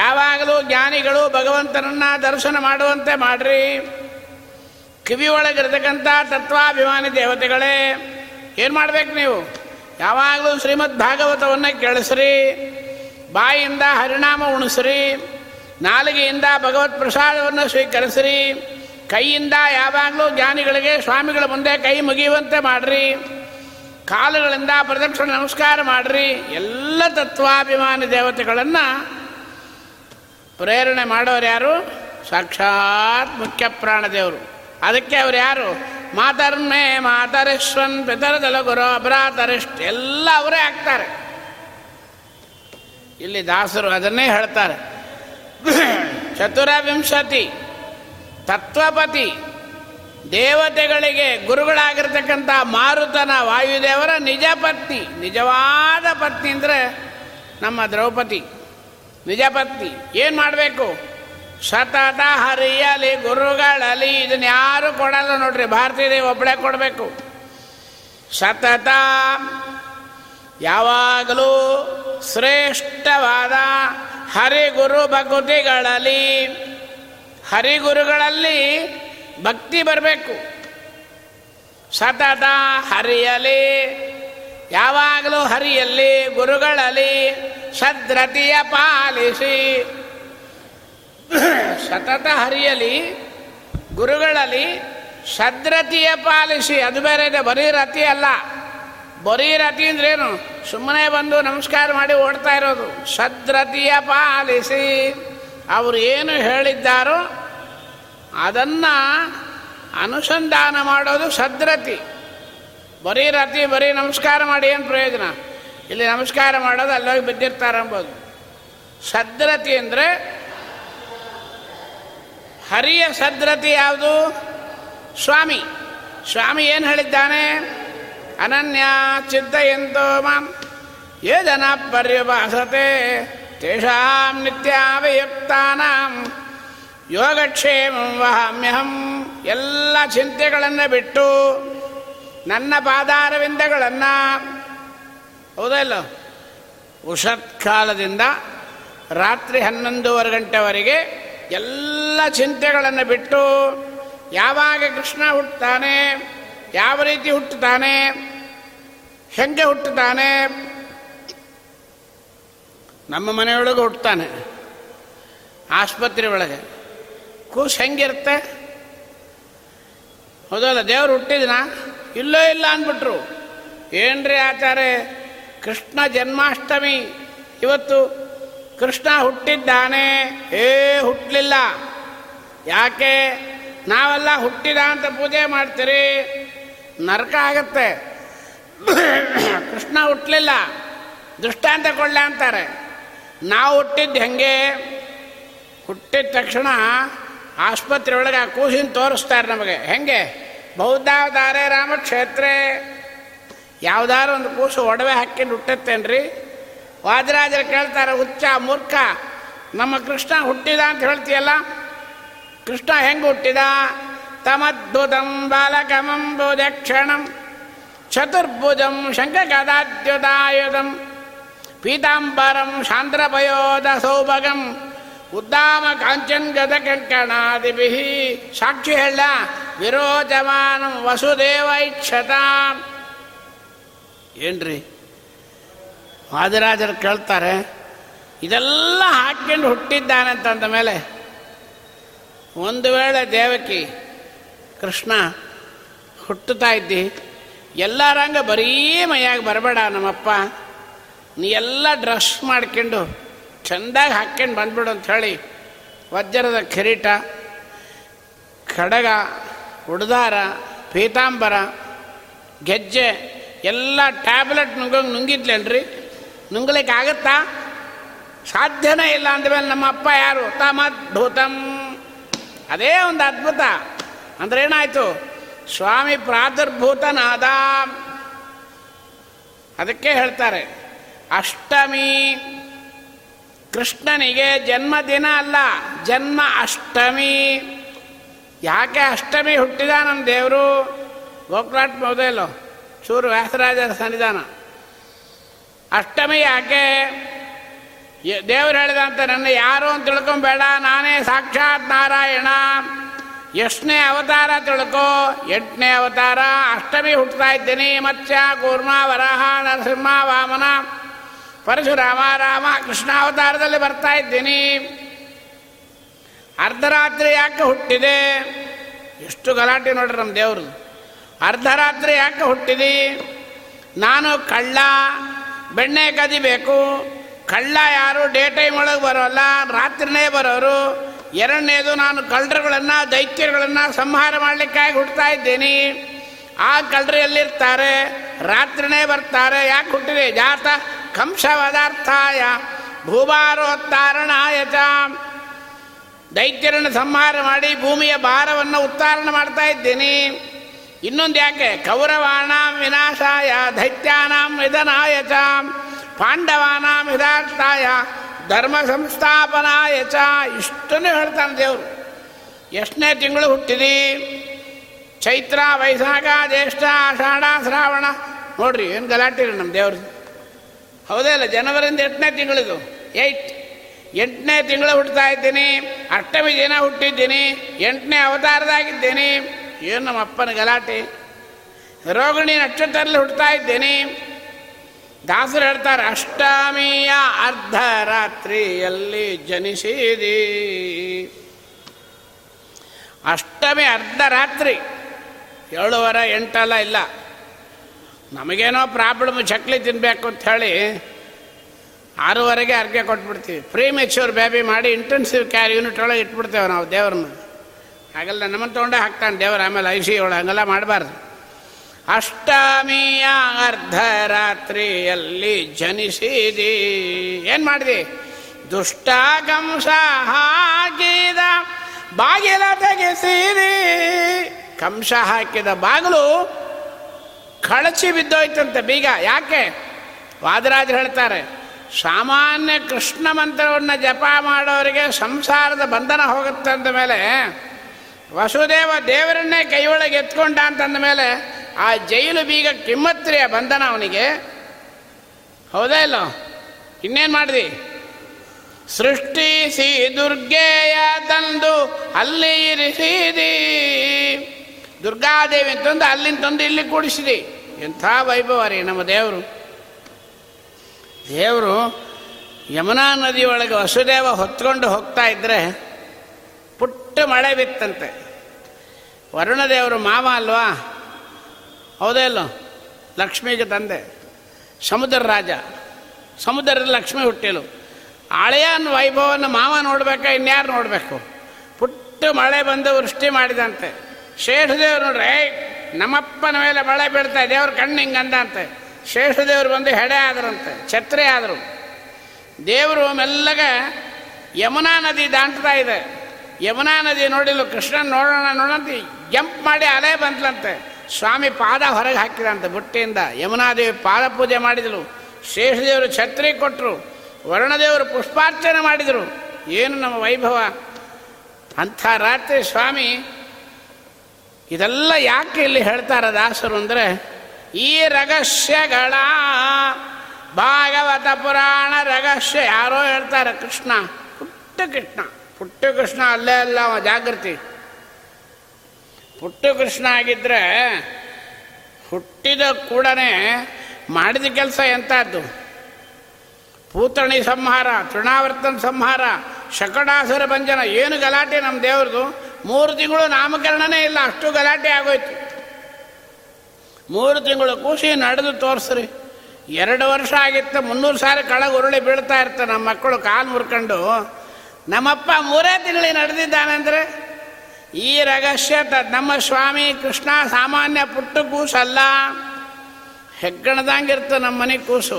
ಯಾವಾಗಲೂ ಜ್ಞಾನಿಗಳು ಭಗವಂತನನ್ನು ದರ್ಶನ ಮಾಡುವಂತೆ ಮಾಡ್ರಿ. ಕಿವಿಯೊಳಗಿರತಕ್ಕಂಥ ತತ್ವಾಭಿಮಾನಿ ದೇವತೆಗಳೇ ಏನು ಮಾಡಬೇಕು? ನೀವು ಯಾವಾಗಲೂ ಶ್ರೀಮದ್ ಭಾಗವತವನ್ನು ಕೇಳಿಸ್ರಿ, ಬಾಯಿಯಿಂದ ಹರಿನಾಮ ಉಣಿಸ್ರಿ, ನಾಲಿಗೆಯಿಂದ ಭಗವತ್ ಪ್ರಸಾದವನ್ನು ಸ್ವೀಕರಿಸ್ರಿ, ಕೈಯಿಂದ ಯಾವಾಗಲೂ ಜ್ಞಾನಿಗಳಿಗೆ ಸ್ವಾಮಿಗಳ ಮುಂದೆ ಕೈ ಮುಗಿಯುವಂತೆ ಮಾಡ್ರಿ, ಕಾಲುಗಳಿಂದ ಪ್ರದಕ್ಷಿಣೆ ನಮಸ್ಕಾರ ಮಾಡ್ರಿ. ಎಲ್ಲ ತತ್ವಾಭಿಮಾನಿ ದೇವತೆಗಳನ್ನು ಪ್ರೇರಣೆ ಮಾಡೋರು ಯಾರು? ಸಾಕ್ಷಾತ್ ಮುಖ್ಯ ಪ್ರಾಣದೇವರು. ಅದಕ್ಕೆ ಅವರು ಯಾರು? ಮಾತರ್ಮೇ ಮಾತರಿಶ್ವನ್ ಪಿತರದಲ ಗುರು ಅಭ್ರಾತರಿಷ್ಠ ಎಲ್ಲ ಅವರೇ ಆಗ್ತಾರೆ. ಇಲ್ಲಿ ದಾಸರು ಅದನ್ನೇ ಹೇಳ್ತಾರೆ, 24 ತತ್ವಪತಿ ದೇವತೆಗಳಿಗೆ ಗುರುಗಳಾಗಿರ್ತಕ್ಕಂಥ ಮಾರುತನ ವಾಯುದೇವರ ನಿಜ ಪತ್ನಿ. ನಿಜವಾದ ಪತ್ನಿ ಅಂದರೆ ನಮ್ಮ ದ್ರೌಪದಿ ನಿಜ ಪತ್ನಿ. ಏನು ಮಾಡಬೇಕು? ಸತತ ಹರಿಯಲಿ ಗುರುಗಳಲ್ಲಿ. ಇದನ್ನ ಯಾರು ಕೊಡಲ್ಲ ನೋಡ್ರಿ, ಭಾರತೀಯ ದೇವ ಒಬ್ಬಳೇ ಕೊಡಬೇಕು. ಸತತ ಯಾವಾಗಲೂ ಶ್ರೇಷ್ಠವಾದ ಹರಿಗುರು ಭಕ್ತಿಗಳಲ್ಲಿ, ಹರಿಗುರುಗಳಲ್ಲಿ ಭಕ್ತಿ ಬರಬೇಕು. ಸತತ ಹರಿಯಲಿ, ಯಾವಾಗಲೂ ಹರಿಯಲ್ಲಿ ಗುರುಗಳಲ್ಲಿ ಸದ್ರತಿಯ ಪಾಲಿಸಿ. ಸತತ ಹರಿಯಲಿ ಗುರುಗಳಲ್ಲಿ ಸದ್ರತಿಯ ಪಾಲಿಸಿ. ಅದು ಬೇರೆ ಇದೆ, ಬರೀ ರತಿ ಅಲ್ಲ. ಬರೀ ರತಿ ಅಂದ್ರೇನು? ಸುಮ್ಮನೆ ಬಂದು ನಮಸ್ಕಾರ ಮಾಡಿ ಓಡ್ತಾ ಇರೋದು. ಸದ್ರತಿಯ ಪಾಲಿಸಿ, ಅವರು ಏನು ಹೇಳಿದ್ದಾರೋ ಅದನ್ನು ಅನುಸಂಧಾನ ಮಾಡೋದು ಸದ್ರತಿ. ಬರೀ ರತಿ, ಬರೀ ನಮಸ್ಕಾರ ಮಾಡಿ ಏನು ಪ್ರಯೋಜನ? ಇಲ್ಲಿ ನಮಸ್ಕಾರ ಮಾಡೋದು ಅಲ್ಲೋಗಿ ಬಿದ್ದಿರ್ತಾರಂಬೋದು. ಸದ್ರತಿ ಅಂದರೆ ಹರಿಯ ಸದ್ರತಿ ಯಾವುದು? ಸ್ವಾಮಿ. ಸ್ವಾಮಿ ಏನು ಹೇಳಿದ್ದಾನೆ? ಅನನ್ಯ ಚಿಂತೆಯಂತೋ ಮಾಂ ಯೇ ಜನ ಪರ್ಯುಪಾಸತೆ ತೇಷಾಂ ನಿತ್ಯಾವಯುಕ್ತಾನಾಂ ಯೋಗಕ್ಷೇಮಂ ವಹಾಮ್ಯಹಂ. ಎಲ್ಲ ಚಿಂತೆಗಳನ್ನು ಬಿಟ್ಟು ನನ್ನ ಪಾದಾರವಿಂದಗಳನ್ನು, ಹೌದಲ್ಲ, ಉಷತ್ಕಾಲದಿಂದ ರಾತ್ರಿ 11:30 ಗಂಟೆವರೆಗೆ ಎಲ್ಲ ಚಿಂತೆಗಳನ್ನು ಬಿಟ್ಟು, ಯಾವಾಗ ಕೃಷ್ಣ ಹುಟ್ಟುತ್ತಾನೆ, ಯಾವ ರೀತಿ ಹುಟ್ಟುತ್ತಾನೆ, ಹೆಂಗೆ ಹುಟ್ಟುತ್ತಾನೆ, ನಮ್ಮ ಮನೆಯೊಳಗೆ ಹುಟ್ಟುತ್ತಾನೆ, ಆಸ್ಪತ್ರೆ ಒಳಗೆ ಕೂಸು ಹೆಂಗಿರುತ್ತೆ, ಹೌದಲ್ಲ, ದೇವರು ಹುಟ್ಟಿದನ ಇಲ್ಲೋ ಇಲ್ಲ ಅಂದ್ಬಿಟ್ರು. ಏನ್ರಿ ಆಚಾರ್ಯ, ಕೃಷ್ಣ ಜನ್ಮಾಷ್ಟಮಿ ಇವತ್ತು, ಕೃಷ್ಣ ಹುಟ್ಟಿದ್ದಾನೆ? ಹುಟ್ಟಲಿಲ್ಲ. ಯಾಕೆ? ನಾವೆಲ್ಲ ಹುಟ್ಟಿದ ಅಂತ ಪೂಜೆ ಮಾಡ್ತೀರಿ, ನರಕ ಆಗತ್ತೆ. ಕೃಷ್ಣ ಹುಟ್ಟಲಿಲ್ಲ, ದೃಷ್ಟಾಂತ ಕೊಡಲ ಅಂತಾರೆ. ನಾವು ಹುಟ್ಟಿದ್ದು ಹೆಂಗೆ? ಹುಟ್ಟಿದ ತಕ್ಷಣ ಆಸ್ಪತ್ರೆ ಒಳಗೆ ಆ ಕೂಸಿನ ತೋರಿಸ್ತಾರೆ ನಮಗೆ. ಹೆಂಗೆ? ಬೌದ್ಧಾವತಾರೆ ರಾಮಕ್ಷೇತ್ರ. ಯಾವುದಾರು ಒಂದು ಕೂಸು ಒಡವೆ ಹಾಕಿಂದು ಹುಟ್ಟತ್ತೇನ್ರಿ? ವಾದ್ರಾಜರು ಕೇಳ್ತಾರೆ, ಹುಚ್ಚ ಮೂರ್ಖ, ನಮ್ಮ ಕೃಷ್ಣ ಹುಟ್ಟಿದ ಅಂತ ಹೇಳ್ತೀಯಲ್ಲ, ಕೃಷ್ಣ ಹೆಂಗೆ ಹುಟ್ಟಿದ? ತಮದ್ಭುತಂ ಬಾಲಕಮಂಬುದಕ್ಷಣಂ ಚತುರ್ಭುಜಂ ಶಂಖಗದಾದ್ಯುತಾಯುಧಂ ಪೀತಾಂಬರಂ ಶಾಂದ್ರಪಯೋಧ ಸೌಭಗಂ ಉದ್ದಾಮ ಕಾಂಚನ್ ಗದ ಕಂಕಣಾದಿಭಿ ಸಾಕ್ಷಿ ಹೇಳ ವಿರೋಚಮಾನಂ ವಸುದೇವ ಇಕ್ಷತಾಂ. ಏನ್ರಿ ವಾದಿರಾಜರು ಕೇಳ್ತಾರೆ, ಇದೆಲ್ಲ ಹಾಕ್ಕೊಂಡು ಹುಟ್ಟಿದ್ದಾನಂತಂದ ಮೇಲೆ ಒಂದು ವೇಳೆ ದೇವಕಿ ಕೃಷ್ಣ ಹುಟ್ಟುತ್ತಾ ಇದ್ದಿ, ಎಲ್ಲರಂಗ ಬರೀ ಮೈಯಾಗಿ ಬರಬೇಡ ನಮ್ಮಪ್ಪ, ನೀ ಎಲ್ಲ ಡ್ರೆಸ್ ಮಾಡ್ಕೊಂಡು ಚೆಂದಾಗಿ ಹಾಕ್ಕೊಂಡು ಬಂದ್ಬಿಡು ಅಂಥೇಳಿ ವಜ್ರದ ಕಿರೀಟ, ಖಡ್ಗ, ಉಡ್ದಾರ, ಪೀತಾಂಬರ, ಗೆಜ್ಜೆ ಎಲ್ಲ ಟ್ಯಾಬ್ಲೆಟ್ ನುಂಗಂಗೆ ನುಂಗಿದ್ಲೇನ್ರಿ? ನುಂಗ್ಲಿಕ್ಕೆ ಆಗುತ್ತಾ? ಸಾಧ್ಯನೇ ಇಲ್ಲ ಅಂದಮೇಲೆ ನಮ್ಮಪ್ಪ ಯಾರು? ತಮದ್ಭುತಂ. ಅದೇ ಒಂದು ಅದ್ಭುತ. ಅಂದರೆ ಏನಾಯಿತು? ಸ್ವಾಮಿ ಪ್ರಾದುರ್ಭೂತನಾದ. ಅದಕ್ಕೆ ಹೇಳ್ತಾರೆ ಅಷ್ಟಮಿ, ಕೃಷ್ಣನಿಗೆ ಜನ್ಮದಿನ ಅಲ್ಲ, ಜನ್ಮ ಅಷ್ಟಮಿ. ಯಾಕೆ ಅಷ್ಟಮಿ ಹುಟ್ಟಿದ ನಮ್ಮ ದೇವರು? ಗೋಕುಲಾಟ ಮೊದಲು ಚೂರು ವ್ಯಾಸರಾಜರ ಸನ್ನಿಧಾನ. ಅಷ್ಟಮಿ ಯಾಕೆ? ದೇವರು ಹೇಳಿದಂತೆ ನನ್ನ ಯಾರು ಅಂತ ತಿಳ್ಕೊಂಬೇಡ, ನಾನೇ ಸಾಕ್ಷಾತ್ ನಾರಾಯಣ. ಎಷ್ಟನೇ ಅವತಾರ ತಿಳ್ಕೋ, 8ನೇ ಅವತಾರ ಅಷ್ಟಮಿ ಹುಟ್ಟುತ್ತಾ ಇದ್ದೀನಿ. ಮತ್ಸ್ಯ, ಕೂರ್ಮ, ವರಾಹ, ನರಸಿಂಹ, ವಾಮನ, ಪರಶುರಾಮ, ರಾಮ, ಕೃಷ್ಣ ಅವತಾರದಲ್ಲಿ ಬರ್ತಾ ಇದ್ದೀನಿ. ಅರ್ಧರಾತ್ರಿ ಯಾಕೆ ಹುಟ್ಟಿದೆ? ಎಷ್ಟು ಗಲಾಟೆ ನೋಡ್ರಿ ನಮ್ಮ ದೇವರು. ಅರ್ಧರಾತ್ರಿ ಯಾಕೆ ಹುಟ್ಟಿದಿ? ನಾನು ಕಳ್ಳ, ಬೆಣ್ಣೆ ಕದಿಬೇಕು. ಕಳ್ಳ ಯಾರು? ಡೇ ಟೈಮ್ ಒಳಗೆ ಬರೋಲ್ಲ, ರಾತ್ರಿನೇ ಬರೋರು. ಎರಡನೇದು, ನಾನು ಕಳ್ಳರುಗಳನ್ನು, ದೈತ್ಯರುಗಳನ್ನು ಸಂಹಾರ ಮಾಡಲಿಕ್ಕಾಗಿ ಹುಡ್ತಾ ಇದ್ದೀನಿ. ಆ ಕಳ್ಳರು ಎಲ್ಲಿರ್ತಾರೆ? ರಾತ್ರಿನೇ ಬರ್ತಾರೆ. ಯಾಕೆ ಹುಟ್ಟಿದೆ? ಜಾತ ಕಂಸವದಾರ್ಥಾಯ ಭೂಭಾರೋತ್ತಾರಣಾಯ ಚ. ದೈತ್ಯರನ್ನು ಸಂಹಾರ ಮಾಡಿ ಭೂಮಿಯ ಭಾರವನ್ನು ಉತ್ತಾರಣ ಮಾಡ್ತಾ ಇದ್ದೀನಿ. ಇನ್ನೊಂದು ಯಾಕೆ? ಕೌರವಾನಾಂ ವಿನಾಶಾಯ ದೈತ್ಯಾನಾಂ ವಿಧನಾಯ ಚ, ಪಾಂಡವಾನಾಂ ಹಿತಾರ್ಥಾಯ ಧರ್ಮ ಸಂಸ್ಥಾಪನಾಯ ಚ. ಇಷ್ಟನ್ನು ಹೇಳ್ತಾನೆ ದೇವರು. 8ನೇ ತಿಂಗಳು ಹುಟ್ಟಿದಿ? ಚೈತ್ರ, ವೈಶಾಖ, ಜ್ಯೇಷ್ಠ, ಆಷಾಢ, ಶ್ರಾವಣ. ನೋಡ್ರಿ ಏನು ಗಲಾಟೆ ರೀ ನಮ್ಮ ದೇವ್ರದ್ದು, ಹೌದೇ ಇಲ್ಲ? ಜನವರಿಂದ 8ನೇ ತಿಂಗಳಿದು, 8ನೇ ತಿಂಗಳು ಹುಡ್ತಾ ಇದ್ದೀನಿ, ಅಷ್ಟಮಿ ದಿನ ಹುಟ್ಟಿದ್ದೀನಿ, 8ನೇ ಅವತಾರದಾಗಿದ್ದೀನಿ. ಏನು ನಮ್ಮ ಅಪ್ಪನ ಗಲಾಟೆ! ರೋಹಿಣಿ ನಕ್ಷತ್ರದಲ್ಲಿ ಹುಡ್ತಾ ಇದ್ದೀನಿ. ದಾಸರು ಹೇಳ್ತಾರೆ ಅಷ್ಟಮಿಯ ಅರ್ಧರಾತ್ರಿಯಲ್ಲಿ ಜನಿಸಿದಿ. ಅಷ್ಟಮಿ ಅರ್ಧರಾತ್ರಿ, 7:30 8 ಇಲ್ಲ. ನಮಗೇನೋ ಪ್ರಾಬ್ಲಮ್, ಚಕ್ಲಿ ತಿನ್ನಬೇಕು ಅಂಥೇಳಿ 6:00 ಅರ್ಗೆ ಕೊಟ್ಬಿಡ್ತೀವಿ. ಪ್ರೀ ಮೆಚ್ಯೂರ್ ಬೇಬಿ ಮಾಡಿ ಇಂಟೆನ್ಸಿವ್ ಕೇರ್ ಯೂನಿಟ್ ಒಳಗೆ ಇಟ್ಬಿಡ್ತೇವೆ ನಾವು ದೇವ್ರನ್ನ. ಹಾಗೆಲ್ಲ ನಮ್ಮನ್ನು ತೊಗೊಂಡೇ ಹಾಕ್ತಾನೆ ದೇವರು, ಆಮೇಲೆ ಐ ಸಿ ಒಳಗೆ. ಹಂಗೆಲ್ಲ ಮಾಡಬಾರ್ದು. ಅಷ್ಟಮಿಯ ಅರ್ಧರಾತ್ರಿಯಲ್ಲಿ ಜನಿಸಿದಿ. ಏನು ಮಾಡಿದೆ? ದುಷ್ಟ ಕಂಸ ಹಾಕಿದ ಬಾಗಿಲ ತೆಗೆಸಿದಿ. ಕಂಸ ಹಾಕಿದ ಬಾಗಿಲು ಕಳಚಿ ಬಿದ್ದೋಯ್ತಂತೆ ಬೀಗ. ಯಾಕೆ? ವಾದರಾಜರು ಹೇಳ್ತಾರೆ ಸಾಮಾನ್ಯ ಕೃಷ್ಣ ಮಂತ್ರವನ್ನು ಜಪ ಮಾಡೋರಿಗೆ ಸಂಸಾರದ ಬಂಧನ ಹೋಗುತ್ತೆ ಅಂದ ಮೇಲೆ, ವಸುದೇವ ದೇವರನ್ನೇ ಕೈಯೊಳಗೆ ಎತ್ಕೊಂಡ ಅಂತಂದ ಮೇಲೆ ಆ ಜೈಲು ಬೀಗ ಕಿಮ್ಮತ್ರಿಯ ಬಂಧನ ಅವನಿಗೆ, ಹೌದಾ ಇಲ್ಲೋ? ಇನ್ನೇನು ಮಾಡಿದಿ? ಸೃಷ್ಟಿಸಿ ದುರ್ಗೆಯ ತಂದು ಅಲ್ಲಿ ಇರಿಸಿದಿ. ದುರ್ಗಾದೇವಿ ತಂದು ಅಲ್ಲಿಂದ ತಂದು ಇಲ್ಲಿ ಕೂಡಿಸಿದಿ. ಎಂಥ ವೈಭವ ರೀ ನಮ್ಮ ದೇವರು. ದೇವರು ಯಮುನಾ ನದಿಯೊಳಗೆ ವಸುದೇವ ಹೊತ್ಕೊಂಡು ಹೋಗ್ತಾ ಇದ್ದರೆ ಪುಟ್ಟ ಮಳೆ ಬಿತ್ತಂತೆ. ವರುಣದೇವರು ಮಾವ ಅಲ್ವಾ, ಹೌದೇ ಇಲ್ಲೋ? ಲಕ್ಷ್ಮಿಗೆ ತಂದೆ, ಸಮುದ್ರ ರಾಜ, ಸಮುದ್ರದ ಲಕ್ಷ್ಮಿ ಹುಟ್ಟಿಲು. ಆಳೆಯನ ವೈಭವವನ್ನು ಮಾವ ನೋಡ್ಬೇಕಾ? ಇನ್ಯಾರು ನೋಡಬೇಕು? ಪುಟ್ಟ ಮಳೆ ಬಂದು ವೃಷ್ಟಿ ಮಾಡಿದಂತೆ. ಶೇಷದೇವ್ರು ನೋಡ್ರಿ, ನಮ್ಮಪ್ಪನ ಮೇಲೆ ಮಳೆ ಬೀಳ್ತಾ, ದೇವ್ರ ಕಣ್ಣು ಹಿಂಗಂದ ಅಂತೆ. ಶೇಷದೇವ್ರು ಬಂದು ಹೆಡೆ ಆದ್ರಂತೆ, ಛತ್ರಿ ಆದರು. ದೇವರು ಮೆಲ್ಲಗೆ ಯಮುನಾ ನದಿ ದಾಟ್ತಾ ಇದೆ. ಯಮುನಾ ನದಿ ನೋಡಿಲು ಕೃಷ್ಣನ್ ನೋಡೋಣ ನೋಡಂತ ಜಂಪ್ ಮಾಡಿ ಅಲೆ ಬಂತಲಂತೆ. ಸ್ವಾಮಿ ಪಾದ ಹೊರಗೆ ಹಾಕಿದಂತೆ ಬುಟ್ಟಿಯಿಂದ. ಯಮುನಾದೇವಿ ಪಾದ ಪೂಜೆ ಮಾಡಿದಳು. ಶೇಷದೇವರು ಛತ್ರಿ ಕೊಟ್ಟರು, ವರುಣದೇವರು ಪುಷ್ಪಾರ್ಚನೆ ಮಾಡಿದರು. ಏನು ನಮ್ಮ ವೈಭವ! ಅಂಥ ರಾತ್ರಿ ಸ್ವಾಮಿ ಇದೆಲ್ಲ ಯಾಕೆ ಇಲ್ಲಿ ಹೇಳ್ತಾರ ದಾಸರು ಅಂದರೆ, ಈ ರಹಸ್ಯಗಳ ಭಾಗವತ ಪುರಾಣ ರಹಸ್ಯ ಯಾರೋ ಹೇಳ್ತಾರೆ. ಕೃಷ್ಣ ಪುಟ್ಟ ಕೃಷ್ಣ ಅಲ್ಲೇ ಅಲ್ಲ ಜಾಗೃತಿ. ಪುಟ್ಟ ಕೃಷ್ಣ ಆಗಿದ್ದರೆ ಹುಟ್ಟಿದ ಕೂಡನೇ ಮಾಡಿದ ಕೆಲಸ ಎಂಥದ್ದು? ಪೂತಣಿ ಸಂಹಾರ, ತೃಣಾವರ್ತನ ಸಂಹಾರ, ಶಕಟಾಸುರ ಭಂಜನ. ಏನು ಗಲಾಟೆ ನಮ್ಮ ದೇವ್ರದು! 3 ತಿಂಗಳು ನಾಮಕರಣನೇ ಇಲ್ಲ, ಅಷ್ಟು ಗಲಾಟೆ ಆಗೋಯ್ತು. 3 ತಿಂಗಳು ಕೂಸಿ ನಡೆದು ತೋರಿಸ್ರಿ. 2 ವರ್ಷ ಆಗಿತ್ತು, 300 ಸಾರಿ ಕಳಗ ಉರುಳಿ ಬೀಳ್ತಾ ಇರ್ತಾರೆ ನಮ್ಮ ಮಕ್ಕಳು ಕಾಲು ಮುರ್ಕೊಂಡು. ನಮ್ಮಪ್ಪ 3 ತಿಂಗಳಿಗೆ ನಡೆದಿದ್ದಾನೆಂದರೆ ಈ ರಹಸ್ಯ. ನಮ್ಮ ಸ್ವಾಮಿ ಕೃಷ್ಣ ಸಾಮಾನ್ಯ ಪುಟ್ಟ ಕೂಸಲ್ಲ, ಹೆಗ್ಗಣದಂಗಿರ್ತ ನಮ್ಮ ಮನೆ ಕೂಸು.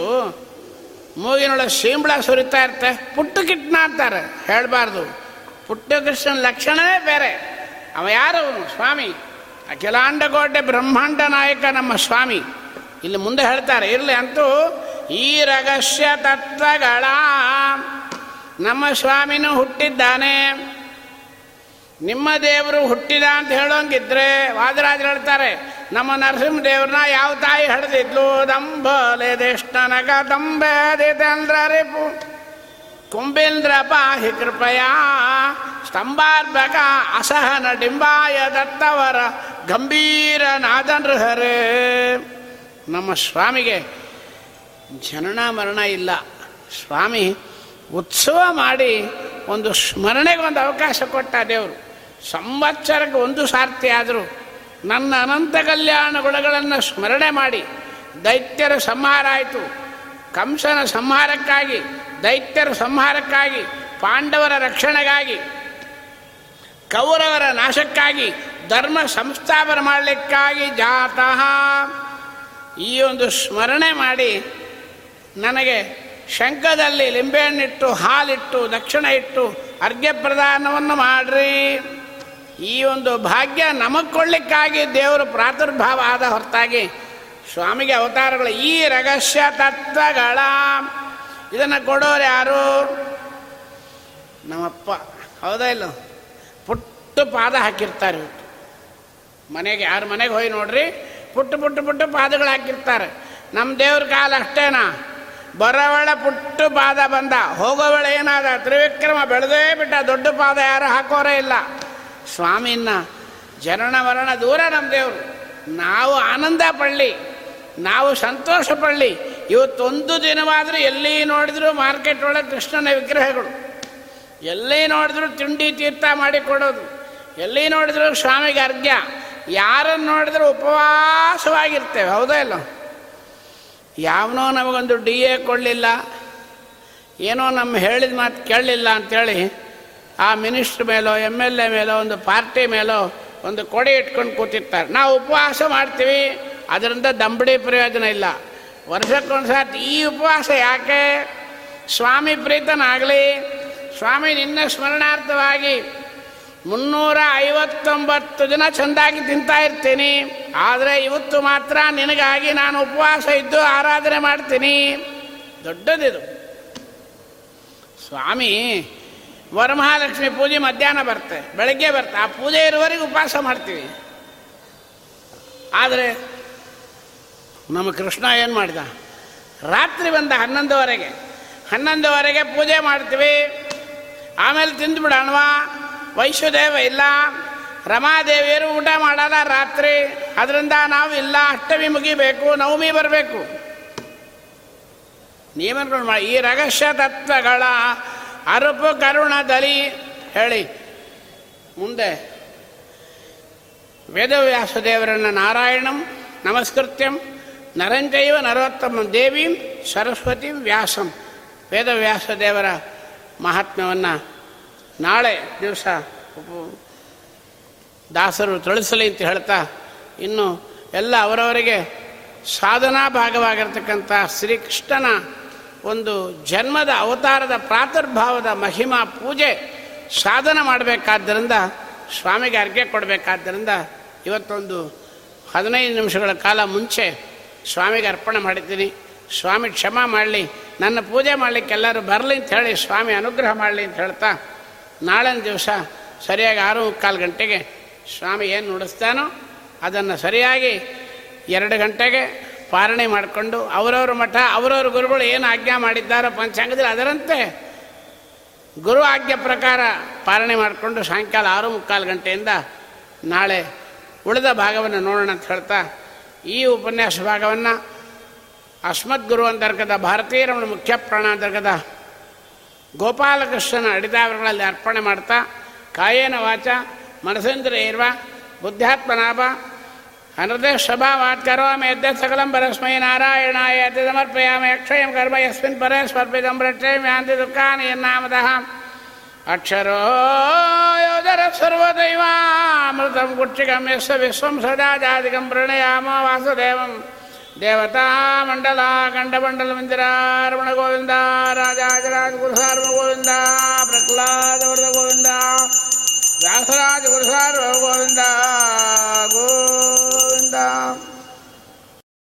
ಮೂಗಿನೊಳಗೆ ಸೀಂಬಳ ಸುರಿತಾ ಇರ್ತೆ, ಪುಟ್ಟ ಕಿಟ್ನ ಅಂತಾರೆ. ಹೇಳಬಾರ್ದು. ಪುಟ್ಟ ಕೃಷ್ಣನ ಲಕ್ಷಣವೇ ಬೇರೆ. ಅವ ಯಾರು? ಸ್ವಾಮಿ ಅಖಿಲಾಂಡಕೋಟೆ ಬ್ರಹ್ಮಾಂಡ ನಾಯಕ ನಮ್ಮ ಸ್ವಾಮಿ. ಇಲ್ಲಿ ಮುಂದೆ ಹೇಳ್ತಾರೆ, ಇರಲಿ ಅಂತೂ ಈ ರಹಸ್ಯ ತತ್ವಗಳ ನಮ್ಮ ಸ್ವಾಮಿನೂ ಹುಟ್ಟಿದ್ದಾನೆ, ನಿಮ್ಮ ದೇವರು ಹುಟ್ಟಿದ ಅಂತ ಹೇಳೋಂಗಿದ್ರೆ ವಾದರಾಜರು ಹೇಳ್ತಾರೆ, ನಮ್ಮ ನರಸಿಂಹ ದೇವ್ರನ್ನ ಯಾವ ತಾಯಿ ಹಡ್ದಿದ್ಲು? ದಂಬಲೆ ದೇಶನಗ ದಂಬೇದೇಂದ್ರರಿಪು ಕುಂಬೇಂದ್ರಪ ಹಿ ಕೃಪಯ ಸ್ತಂಭಾರ್ಭಕ ಅಸಹನ ಡಿಂಬಾಯ ದತ್ತವರ ಗಂಭೀರ ನಾದನೃಹರೇ. ನಮ್ಮ ಸ್ವಾಮಿಗೆ ಜನನ ಮರಣ ಇಲ್ಲ. ಸ್ವಾಮಿ ಉತ್ಸವ ಮಾಡಿ ಒಂದು ಸ್ಮರಣೆಗೆ ಒಂದು ಅವಕಾಶ ಕೊಟ್ಟ ದೇವರು. ಸಂವತ್ಸರಕ್ಕೆ 1 ಸಾರ್ತಿ ಆದರೂ ನನ್ನ ಅನಂತ ಕಲ್ಯಾಣ ಗುಣಗಳನ್ನು ಸ್ಮರಣೆ ಮಾಡಿ. ದೈತ್ಯರ ಸಂಹಾರ ಆಯಿತು, ಕಂಸನ ಸಂಹಾರಕ್ಕಾಗಿ, ದೈತ್ಯರ ಸಂಹಾರಕ್ಕಾಗಿ, ಪಾಂಡವರ ರಕ್ಷಣೆಗಾಗಿ, ಕೌರವರ ನಾಶಕ್ಕಾಗಿ, ಧರ್ಮ ಸಂಸ್ಥಾಪನೆ ಮಾಡಲಿಕ್ಕಾಗಿ ಜಾತಃ. ಈ ಒಂದು ಸ್ಮರಣೆ ಮಾಡಿ ನನಗೆ ಶಂಖದಲ್ಲಿ ಲಿಂಬೆಹಣ್ಣಿಟ್ಟು, ಹಾಲಿಟ್ಟು, ದಕ್ಷಿಣೆ ಇಟ್ಟು ಅರ್ಘ್ಯ ಪ್ರದಾನವನ್ನು ಮಾಡ್ರಿ. ಈ ಒಂದು ಭಾಗ್ಯ ನಮಗೆ ಕೊಡಲಿಕ್ಕಾಗಿ ದೇವರು ಪ್ರಾದುರ್ಭಾವ ಆದ ಹೊರತಾಗಿ ಸ್ವಾಮಿಗೆ ಅವತಾರಗಳು. ಈ ರಹಸ್ಯ ತತ್ವಗಳ ಇದನ್ನು ಕೊಡೋರು ಯಾರು? ನಮ್ಮಪ್ಪ. ಹೌದಾ ಇಲ್ಲ? ಪುಟ್ಟ ಪಾದ ಹಾಕಿರ್ತಾರೆ. ಮನೆಗೆ ಯಾರ ಮನೆಗೆ ಹೋಗಿ ನೋಡ್ರಿ, ಪುಟ್ಟ ಪುಟ್ಟ ಪುಟ್ಟ ಪಾದಗಳು ಹಾಕಿರ್ತಾರೆ. ನಮ್ಮ ದೇವ್ರ ಕಾಲ ಅಷ್ಟೇನಾ? ಬರೋವಳ ಪುಟ್ಟ ಪಾದ ಬಂದ, ಹೋಗೋವಳ ಏನಾದ? ತ್ರಿವಿಕ್ರಮ ಬೆಳೆದೇ ಬಿಟ್ಟ, ದೊಡ್ಡ ಪಾದ ಯಾರು ಹಾಕೋರೇ ಇಲ್ಲ. ಸ್ವಾಮಿನ ಜನನ ಮರಣ ದೂರ ನಮ್ಮ ದೇವರು. ನಾವು ಆನಂದ ಪಡಲಿ, ನಾವು ಸಂತೋಷ ಪಡಲಿ. ಇವತ್ತೊಂದು ದಿನವಾದರೂ ಎಲ್ಲಿ ನೋಡಿದ್ರು ಮಾರ್ಕೆಟ್ ಒಳಗೆ ಕೃಷ್ಣನ ವಿಗ್ರಹಗಳು, ಎಲ್ಲಿ ನೋಡಿದ್ರು ತಿಂಡಿ ತೀರ್ಥ ಮಾಡಿಕೊಡೋದು, ಎಲ್ಲಿ ನೋಡಿದ್ರು ಸ್ವಾಮಿಗೆ ಅರ್ಘ್ಯ. ಯಾರನ್ನು ನೋಡಿದ್ರು ಉಪವಾಸವಾಗಿರ್ತೇವೆ. ಹೌದಾ ಇಲ್ಲ? ಯಾವನೋ ನಮಗೊಂದು ಡಿ ಎ ಕೊಡಲಿಲ್ಲ, ಏನೋ ನಮ್ಮ ಹೇಳಿದ ಮಾತು ಕೇಳಲಿಲ್ಲ ಅಂಥೇಳಿ ಆ ಮಿನಿಸ್ಟ್ರ್ ಮೇಲೋ MLA ಮೇಲೋ ಒಂದು ಪಾರ್ಟಿ ಮೇಲೋ ಒಂದು ಕೊಡೆ ಇಟ್ಕೊಂಡು ಕೂತಿರ್ತಾರೆ. ನಾವು ಉಪವಾಸ ಮಾಡ್ತೀವಿ, ಅದರಿಂದ ದಂಬಡಿ ಪ್ರಯೋಜನ ಇಲ್ಲ. ವರ್ಷಕ್ಕೊಂದು ಸಾರ್ತಿ ಈ ಉಪವಾಸ ಯಾಕೆ? ಸ್ವಾಮಿ ಪ್ರೀತನಾಗಲಿ, ಸ್ವಾಮಿ ನಿನ್ನ ಸ್ಮರಣಾರ್ಥವಾಗಿ 359 ದಿನ ಚೆಂದಾಗಿ ತಿಂತಾ ಇರ್ತೀನಿ, ಆದರೆ ಇವತ್ತು ಮಾತ್ರ ನಿನಗಾಗಿ ನಾನು ಉಪವಾಸ ಇದ್ದು ಆರಾಧನೆ ಮಾಡ್ತೀನಿ. ದೊಡ್ಡದಿದು. ಸ್ವಾಮಿ ವರಮಹಾಲಕ್ಷ್ಮಿ ಪೂಜೆ ಮಧ್ಯಾಹ್ನ ಬರುತ್ತೆ, ಬೆಳಗ್ಗೆ ಬರುತ್ತೆ. ಆ ಪೂಜೆ ಇರುವವರೆಗೆ ಉಪವಾಸ ಮಾಡ್ತೀವಿ. ಆದರೆ ನಮ್ಮ ಕೃಷ್ಣ ಏನು ಮಾಡಿದ? ರಾತ್ರಿ ಬಂದ 11 ಗಂಟೆಗೆ ಪೂಜೆ ಮಾಡ್ತೀವಿ, ಆಮೇಲೆ ತಿಂದುಬಿಡೋಣವಾ? ವೈಷ್ಣುದೇವ ಇಲ್ಲ, ರಮಾದೇವಿಯರು ಊಟ ಮಾಡಲ್ಲ ರಾತ್ರಿ, ಅದರಿಂದ ನಾವು ಇಲ್ಲ, ಅಷ್ಟಮಿ ಮುಗಿಬೇಕು, ನವಮಿ ಬರಬೇಕು. ನಿಯಮಗಳು ಮಾಡಿ. ಈ ರಹಸ್ಯ ತತ್ವಗಳ ಅರುಪು ಕರುಣದಲ್ಲಿ ಹೇಳಿ ಮುಂದೆ ವೇದವ್ಯಾಸದೇವರನ್ನು ನಾರಾಯಣಂ ನಮಸ್ಕೃತ್ಯಂ ನರಂಜೈವ ನರೋತ್ತಮ ದೇವೀಂ ಸರಸ್ವತಿ ವ್ಯಾಸಂ. ವೇದವ್ಯಾಸದೇವರ ಮಹಾತ್ಮ್ಯವನ್ನು ನಾಳೆ ದಿವಸ ದಾಸರು ತಿಳಿಸಲಿ ಅಂತ ಹೇಳ್ತಾ, ಇನ್ನು ಎಲ್ಲ ಅವರವರಿಗೆ ಸಾಧನಾ ಭಾಗವಾಗಿರ್ತಕ್ಕಂಥ ಶ್ರೀಕೃಷ್ಣನ ಒಂದು ಜನ್ಮದ ಅವತಾರದ ಪ್ರಾತುರ್ಭಾವದ ಮಹಿಮಾ ಪೂಜೆ ಸಾಧನ ಮಾಡಬೇಕಾದ್ದರಿಂದ, ಸ್ವಾಮಿಗೆ ಅರ್ಘ್ಯ ಕೊಡಬೇಕಾದ್ದರಿಂದ ಇವತ್ತೊಂದು 15 ನಿಮಿಷಗಳ ಕಾಲ ಮುಂಚೆ ಸ್ವಾಮಿಗೆ ಅರ್ಪಣೆ ಮಾಡಿದ್ದೀನಿ. ಸ್ವಾಮಿ ಕ್ಷಮ ಮಾಡಲಿ, ನನ್ನ ಪೂಜೆ ಮಾಡಲಿಕ್ಕೆ ಎಲ್ಲರೂ ಬರಲಿ ಅಂತ ಹೇಳಿ ಸ್ವಾಮಿ ಅನುಗ್ರಹ ಮಾಡಲಿ ಅಂತ ಹೇಳ್ತಾ ನಾಳನ ದಿವಸ ಸರಿಯಾಗಿ 6:15 ಗಂಟೆಗೆ ಸ್ವಾಮಿ ಏನು ನುಡಿಸ್ತಾನೋ ಅದನ್ನು ಸರಿಯಾಗಿ 2 ಗಂಟೆಗೆ ಪಾರಣೆ ಮಾಡಿಕೊಂಡು ಅವರವ್ರ ಮಠ ಅವರವ್ರ ಗುರುಗಳು ಏನು ಆಜ್ಞಾ ಮಾಡಿದ್ದಾರೋ ಪಂಚಾಂಗದಲ್ಲಿ ಅದರಂತೆ ಗುರು ಆಜ್ಞೆ ಪ್ರಕಾರ ಪಾಲನೆ ಮಾಡಿಕೊಂಡು ಸಾಯಂಕಾಲ 6:45 ಗಂಟೆಯಿಂದ ನಾಳೆ ಉಳಿದ ಭಾಗವನ್ನು ನೋಡೋಣ ಅಂತ ಹೇಳ್ತಾ ಈ ಉಪನ್ಯಾಸ ಭಾಗವನ್ನು ಅಸ್ಮದ್ ಗುರು ಅಂತರ್ಗತ ಭಾರತೀಯರಮಣ ಮುಖ್ಯ ಪ್ರಾಣ ಅಂತರ್ಗತ ಗೋಪಾಲಕೃಷ್ಣನ ಅಡಿದಾವರಗಳಲ್ಲಿ ಅರ್ಪಣೆ ಮಾಡ್ತಾ ಕಾಯೇನ ವಾಚ ಮನಸೇಂದ್ರ ಏರ್ವ ಬುದ್ಧಾತ್ಮನಾಭ ಅನೃದೇ ಸ್ವಭಾವಾತ್ ಕರೋಮಿ ಯದ್ಯತ್ ಸಕಲಂ ಪರಸ್ಮೈ ನಾರಾಯಣಾಯ ಯತ್ ಸಮರ್ಪಯಾಮಿ ಅಕ್ಷಯಂ ಕರ್ಮ ಯಸ್ಮಿನ್ ಪರೇ ಸಮರ್ಪಿತಂ ಭ್ರಷ್ಟೇಯಂ ಯಾಂತಿ ದುಃಖಾನಿ ಯನ್ನಾಮದಃ ಅಕ್ಷರೋ ಯೋಧರಃ ಸರ್ವದೈವಾಮೃತಂ ಗುಚ್ಛಿಕಂ ಯಸ್ಯ ವಿಶ್ವಂ ಸದಾ ಜಾತಕಂ ಪ್ರಣಯಾಮ ವಾಸುದೇವಂ ದೇವತಾಮಂಡಲ ಖಂಡಮಂಡಲ ಮಂದಿರಾರಮಣ ಗೋವಿಂದ ರಾಜಾಜರಾಜ ಗುರುಸಾರ್ವ ಗೋವಿಂದ ಪ್ರಹ್ಲಾದ ವರದ ಗೋವಿಂದ ವ್ಯಾಸರಾಜ ಗುರುಸಾರ್ವ ಗೋವಿಂದ ಗೋ